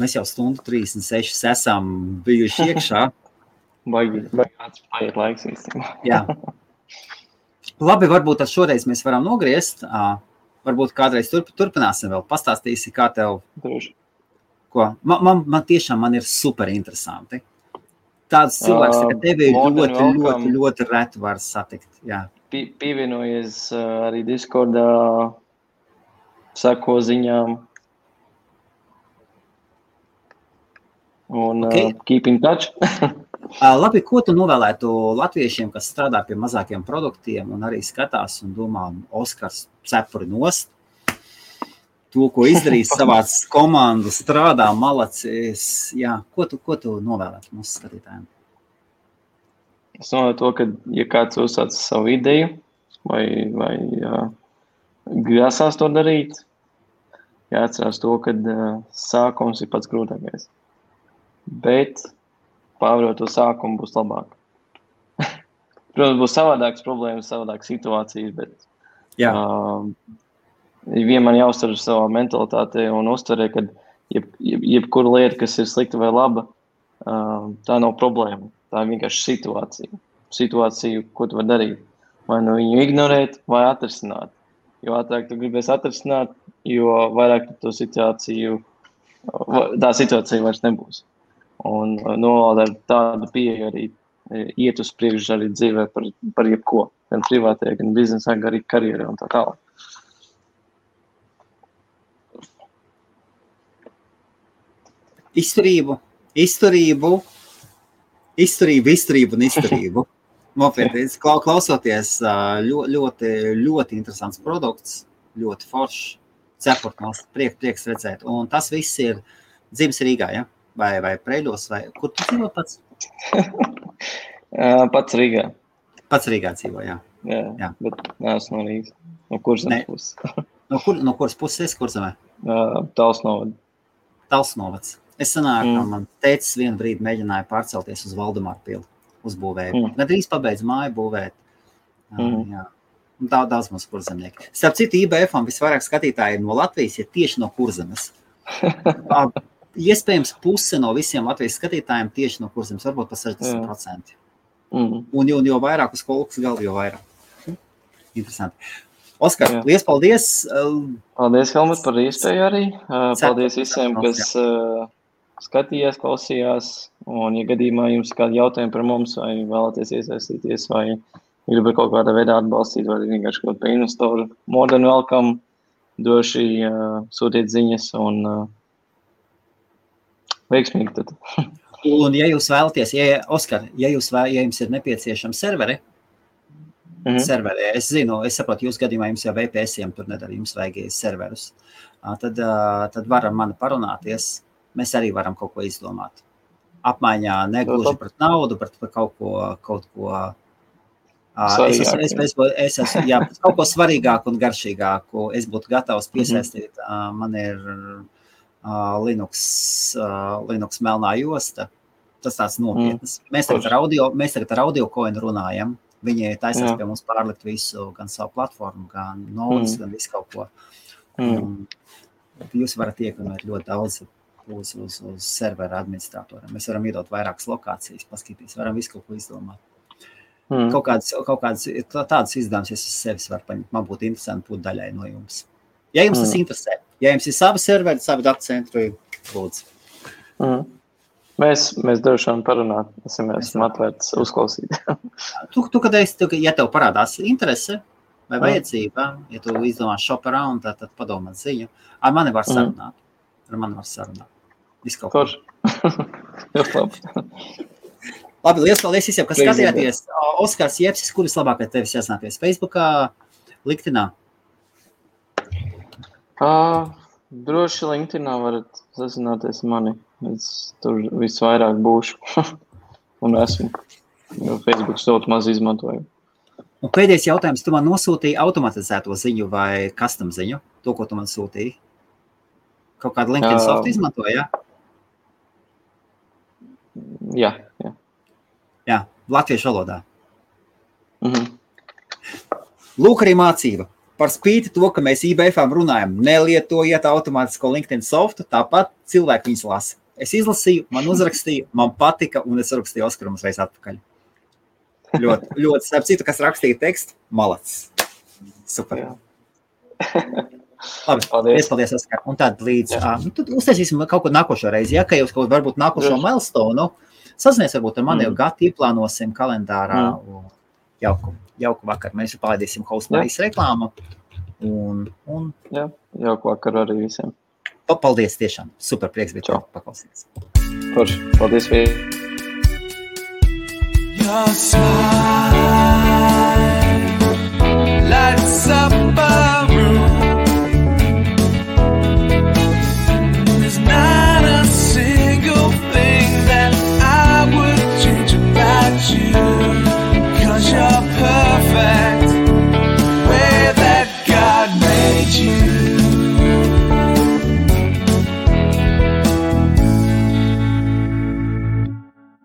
mēs jau stundu trīsdesmit sešas esam bijuši iekšā. Baigi, baigi paiet laiks īstenībā. Jā. Labi, varbūt ar šoreiz mēs varam nogriezt, uh, varbūt kādreiz turp, turpināsim vēl, pastāstīsi, kā tev... Tieši. Ko? Man, man, man tiešām man ir super interesanti. Tāds cilvēks, uh, ka tevi ļoti, ļoti, ļoti, ļoti reti var satikt. Jā. Pievienojies uh, arī Discordā... sako ziņām, un okay. uh, keep in touch. uh, labi, ko tu novēlētu latviešiem, kas strādā pie mazākiem produktiem un arī skatās un domā, Oskars cepuri nost, to, ko izdarīs savās komandu, strādā, malacis, jā, ko tu, ko tu novēlētu mūsu skatītājiem? Es novēlētu to, ka, ja kāds uzsāca savu ideju, vai, vai, jā, grasās to darīt, jāatcerās to, kad uh, sākums ir pats grūtākais, bet pārvarot to sākumu būs labāk. Protams, būs savādākas problēmas, savādākas situācijas, bet jā. Uh, vienmēr jāuztver savā mentalitātē un uztverē, kad jeb, jeb, jebkura lieta, kas ir slikta vai laba, uh, tā nav problēma, tā ir vienkārši situācija. Situāciju, ko tu var darīt, vai nu viņu ignorēt, vai atrisināt. Jo ātrāk tu gribēs atrisināt, jo vairāk to situāciju, tā situācija vairs nebūs. Un nolādēt tādu pieeju arī iet uz priekšu arī dzīvē par, par jebko, gan privātajā, gan biznesā, gan arī karjerā un tā tālāk. Izturību, izturību, izturību, izturību un izturību. Nopietni, klausoties, ļoti, ļoti interesants produkts, ļoti foršs, cepurtmals, priek, prieks redzēt. Un tas viss ir dzimis Rīgā, ja? Vai, vai Preļos, vai kur tu dzīvo pats? Pats Rīgā. Pats Rīgā dzīvo, jā. Jā, jā. Bet neesmu no Rīgas. No kurzemes puses. no, kur, no kuras puses esi kurzemē? Talsnovads. Talsnovads. Es sanāku, mm. man tētis vienu brīdi mēģināja pārcelties uz Valdemāru pili. Uzbūvēju. Mm. Nedrīz pabeidz māju būvēt. Mm. Jā. Daudz, daudz mums kurzemnieki. Starp citu, I B F-am visvairāk skatītāji no Latvijas ir tieši no Kurzemes. Iespējams, puse no visiem Latvijas skatītājiem tieši no Kurzemes, varbūt pa sešdesmit procenti. Mm. Un, un jo vairāk uz kolkas galvu, jo vairāk. Interesanti. Oskar, Jā. Liels paldies! Paldies, Helmut, par iespēju arī. Paldies visiem, kas skatījās, klausījās. Un, ja gadījumā jums kādi jautājumi par mums, vai vēlaties iesaistīties, vai gribat kaut kādā veidā atbalstīt, vai vienkārši kaut par investoru, more than welcome, doši sūtiet ziņas un veiksmīgi tad. Un, ja jūs vēlaties, ja, Oskar, ja, jūs vēl, ja jums ir nepieciešams serveri, Mm-hmm. serveri. Es zinu, es saprotu, jūs gadījumā jums jau V P S-iem tur nedarīja, jums vajag serverus. Tad, tad varam mani parunāties, mēs arī varam kaut ko izdomāt. Apmaiņā negluži pret naudu, pret kaut ko, kaut ko, es esmu, es, es, es esmu, jā, kaut ko svarīgāku un garšīgāku. Es būtu gatavs piesaistīt, mm-hmm. man ir uh, Linux, uh, Linux melnā josta, tas tāds nopietnas. Mm. Mēs tagad ar audio, mēs tagad ar audio coin runājam. Viņi taisās Jā. Pie mums pārlikt visu, gan savu platformu, gan nodes, mm. gan visu kaut ko. Mm. Jūs varat iekvināt ļoti daudz uz, uz, uz servera administratoriem. Mēs varam iedot vairākas lokācijas, paskatīties, varam visu kaut ko izdomāt. Mm. Kaut kādas, kaut kādas tādas izdevumus es uz sevis varu paņemt. Man būtu interesanti būt daļai no jums. Ja jums mm. tas interesē, ja jums ir savi serveri, savi datacentri, lūdzu. Mm. Mēs, mēs došām parunāt, esam esam atvērts uzklausīt. tu, tu, kad es, tu, ja tev parādās interese vai vajadzība, ja tu izdomā shop around, tad, tad padomā ziņu. Ar mani var sarunāt. Ar mani var sarunāt. Viss kaut kur. Jūs labi. Labi, liels paldies visiem, kas skatījāties. Oskars Jepsis, kuris labāk ar tevis jāsināties? Facebookā, LinkedInā? Uh, droši LinkedInā varat sazināties mani. Es tur visvairāk būšu un esmu, jo Facebooks ļoti maz izmantoju. Un pēdējais jautājums, tu man nosūtīji automatizēto ziņu vai custom ziņu, to, ko tu man sūtīji? Kaut kādu LinkedIn soft izmantoji, jā? Jā, jā. Jā, latviešu valodā. Mhm. Lūk arī mācība. Par spīti to, ka mēs I B F-ām runājam, nelietojiet automātisko LinkedIn softu, tāpat cilvēki viņus lasa. Es izlasīju, man uzrakstīju, man patika, un es rakstīju Oskaram uzreiz atpakaļ. Ļoti, ļoti, starp citu, kas rakstīja tekstu, malacis. Super. Labi, paldies, paldies Oskar. Un tad līdz, uh, tad uztaisīsim kaut ko nākošo reizi, ja, ka jūs kaut varbūt nākošo milestonu, sazinies varbūt ar mani jau gati, plānosim kalendārā un jaukumu. Jauku vakar, mēs jau palaidīsim HostMarias reklāmu. Un, un... Jā, jauku vakaru arī visiem. Paldies tiešām, super prieks bija tev paklausīties. Forši, paldies, Vīri.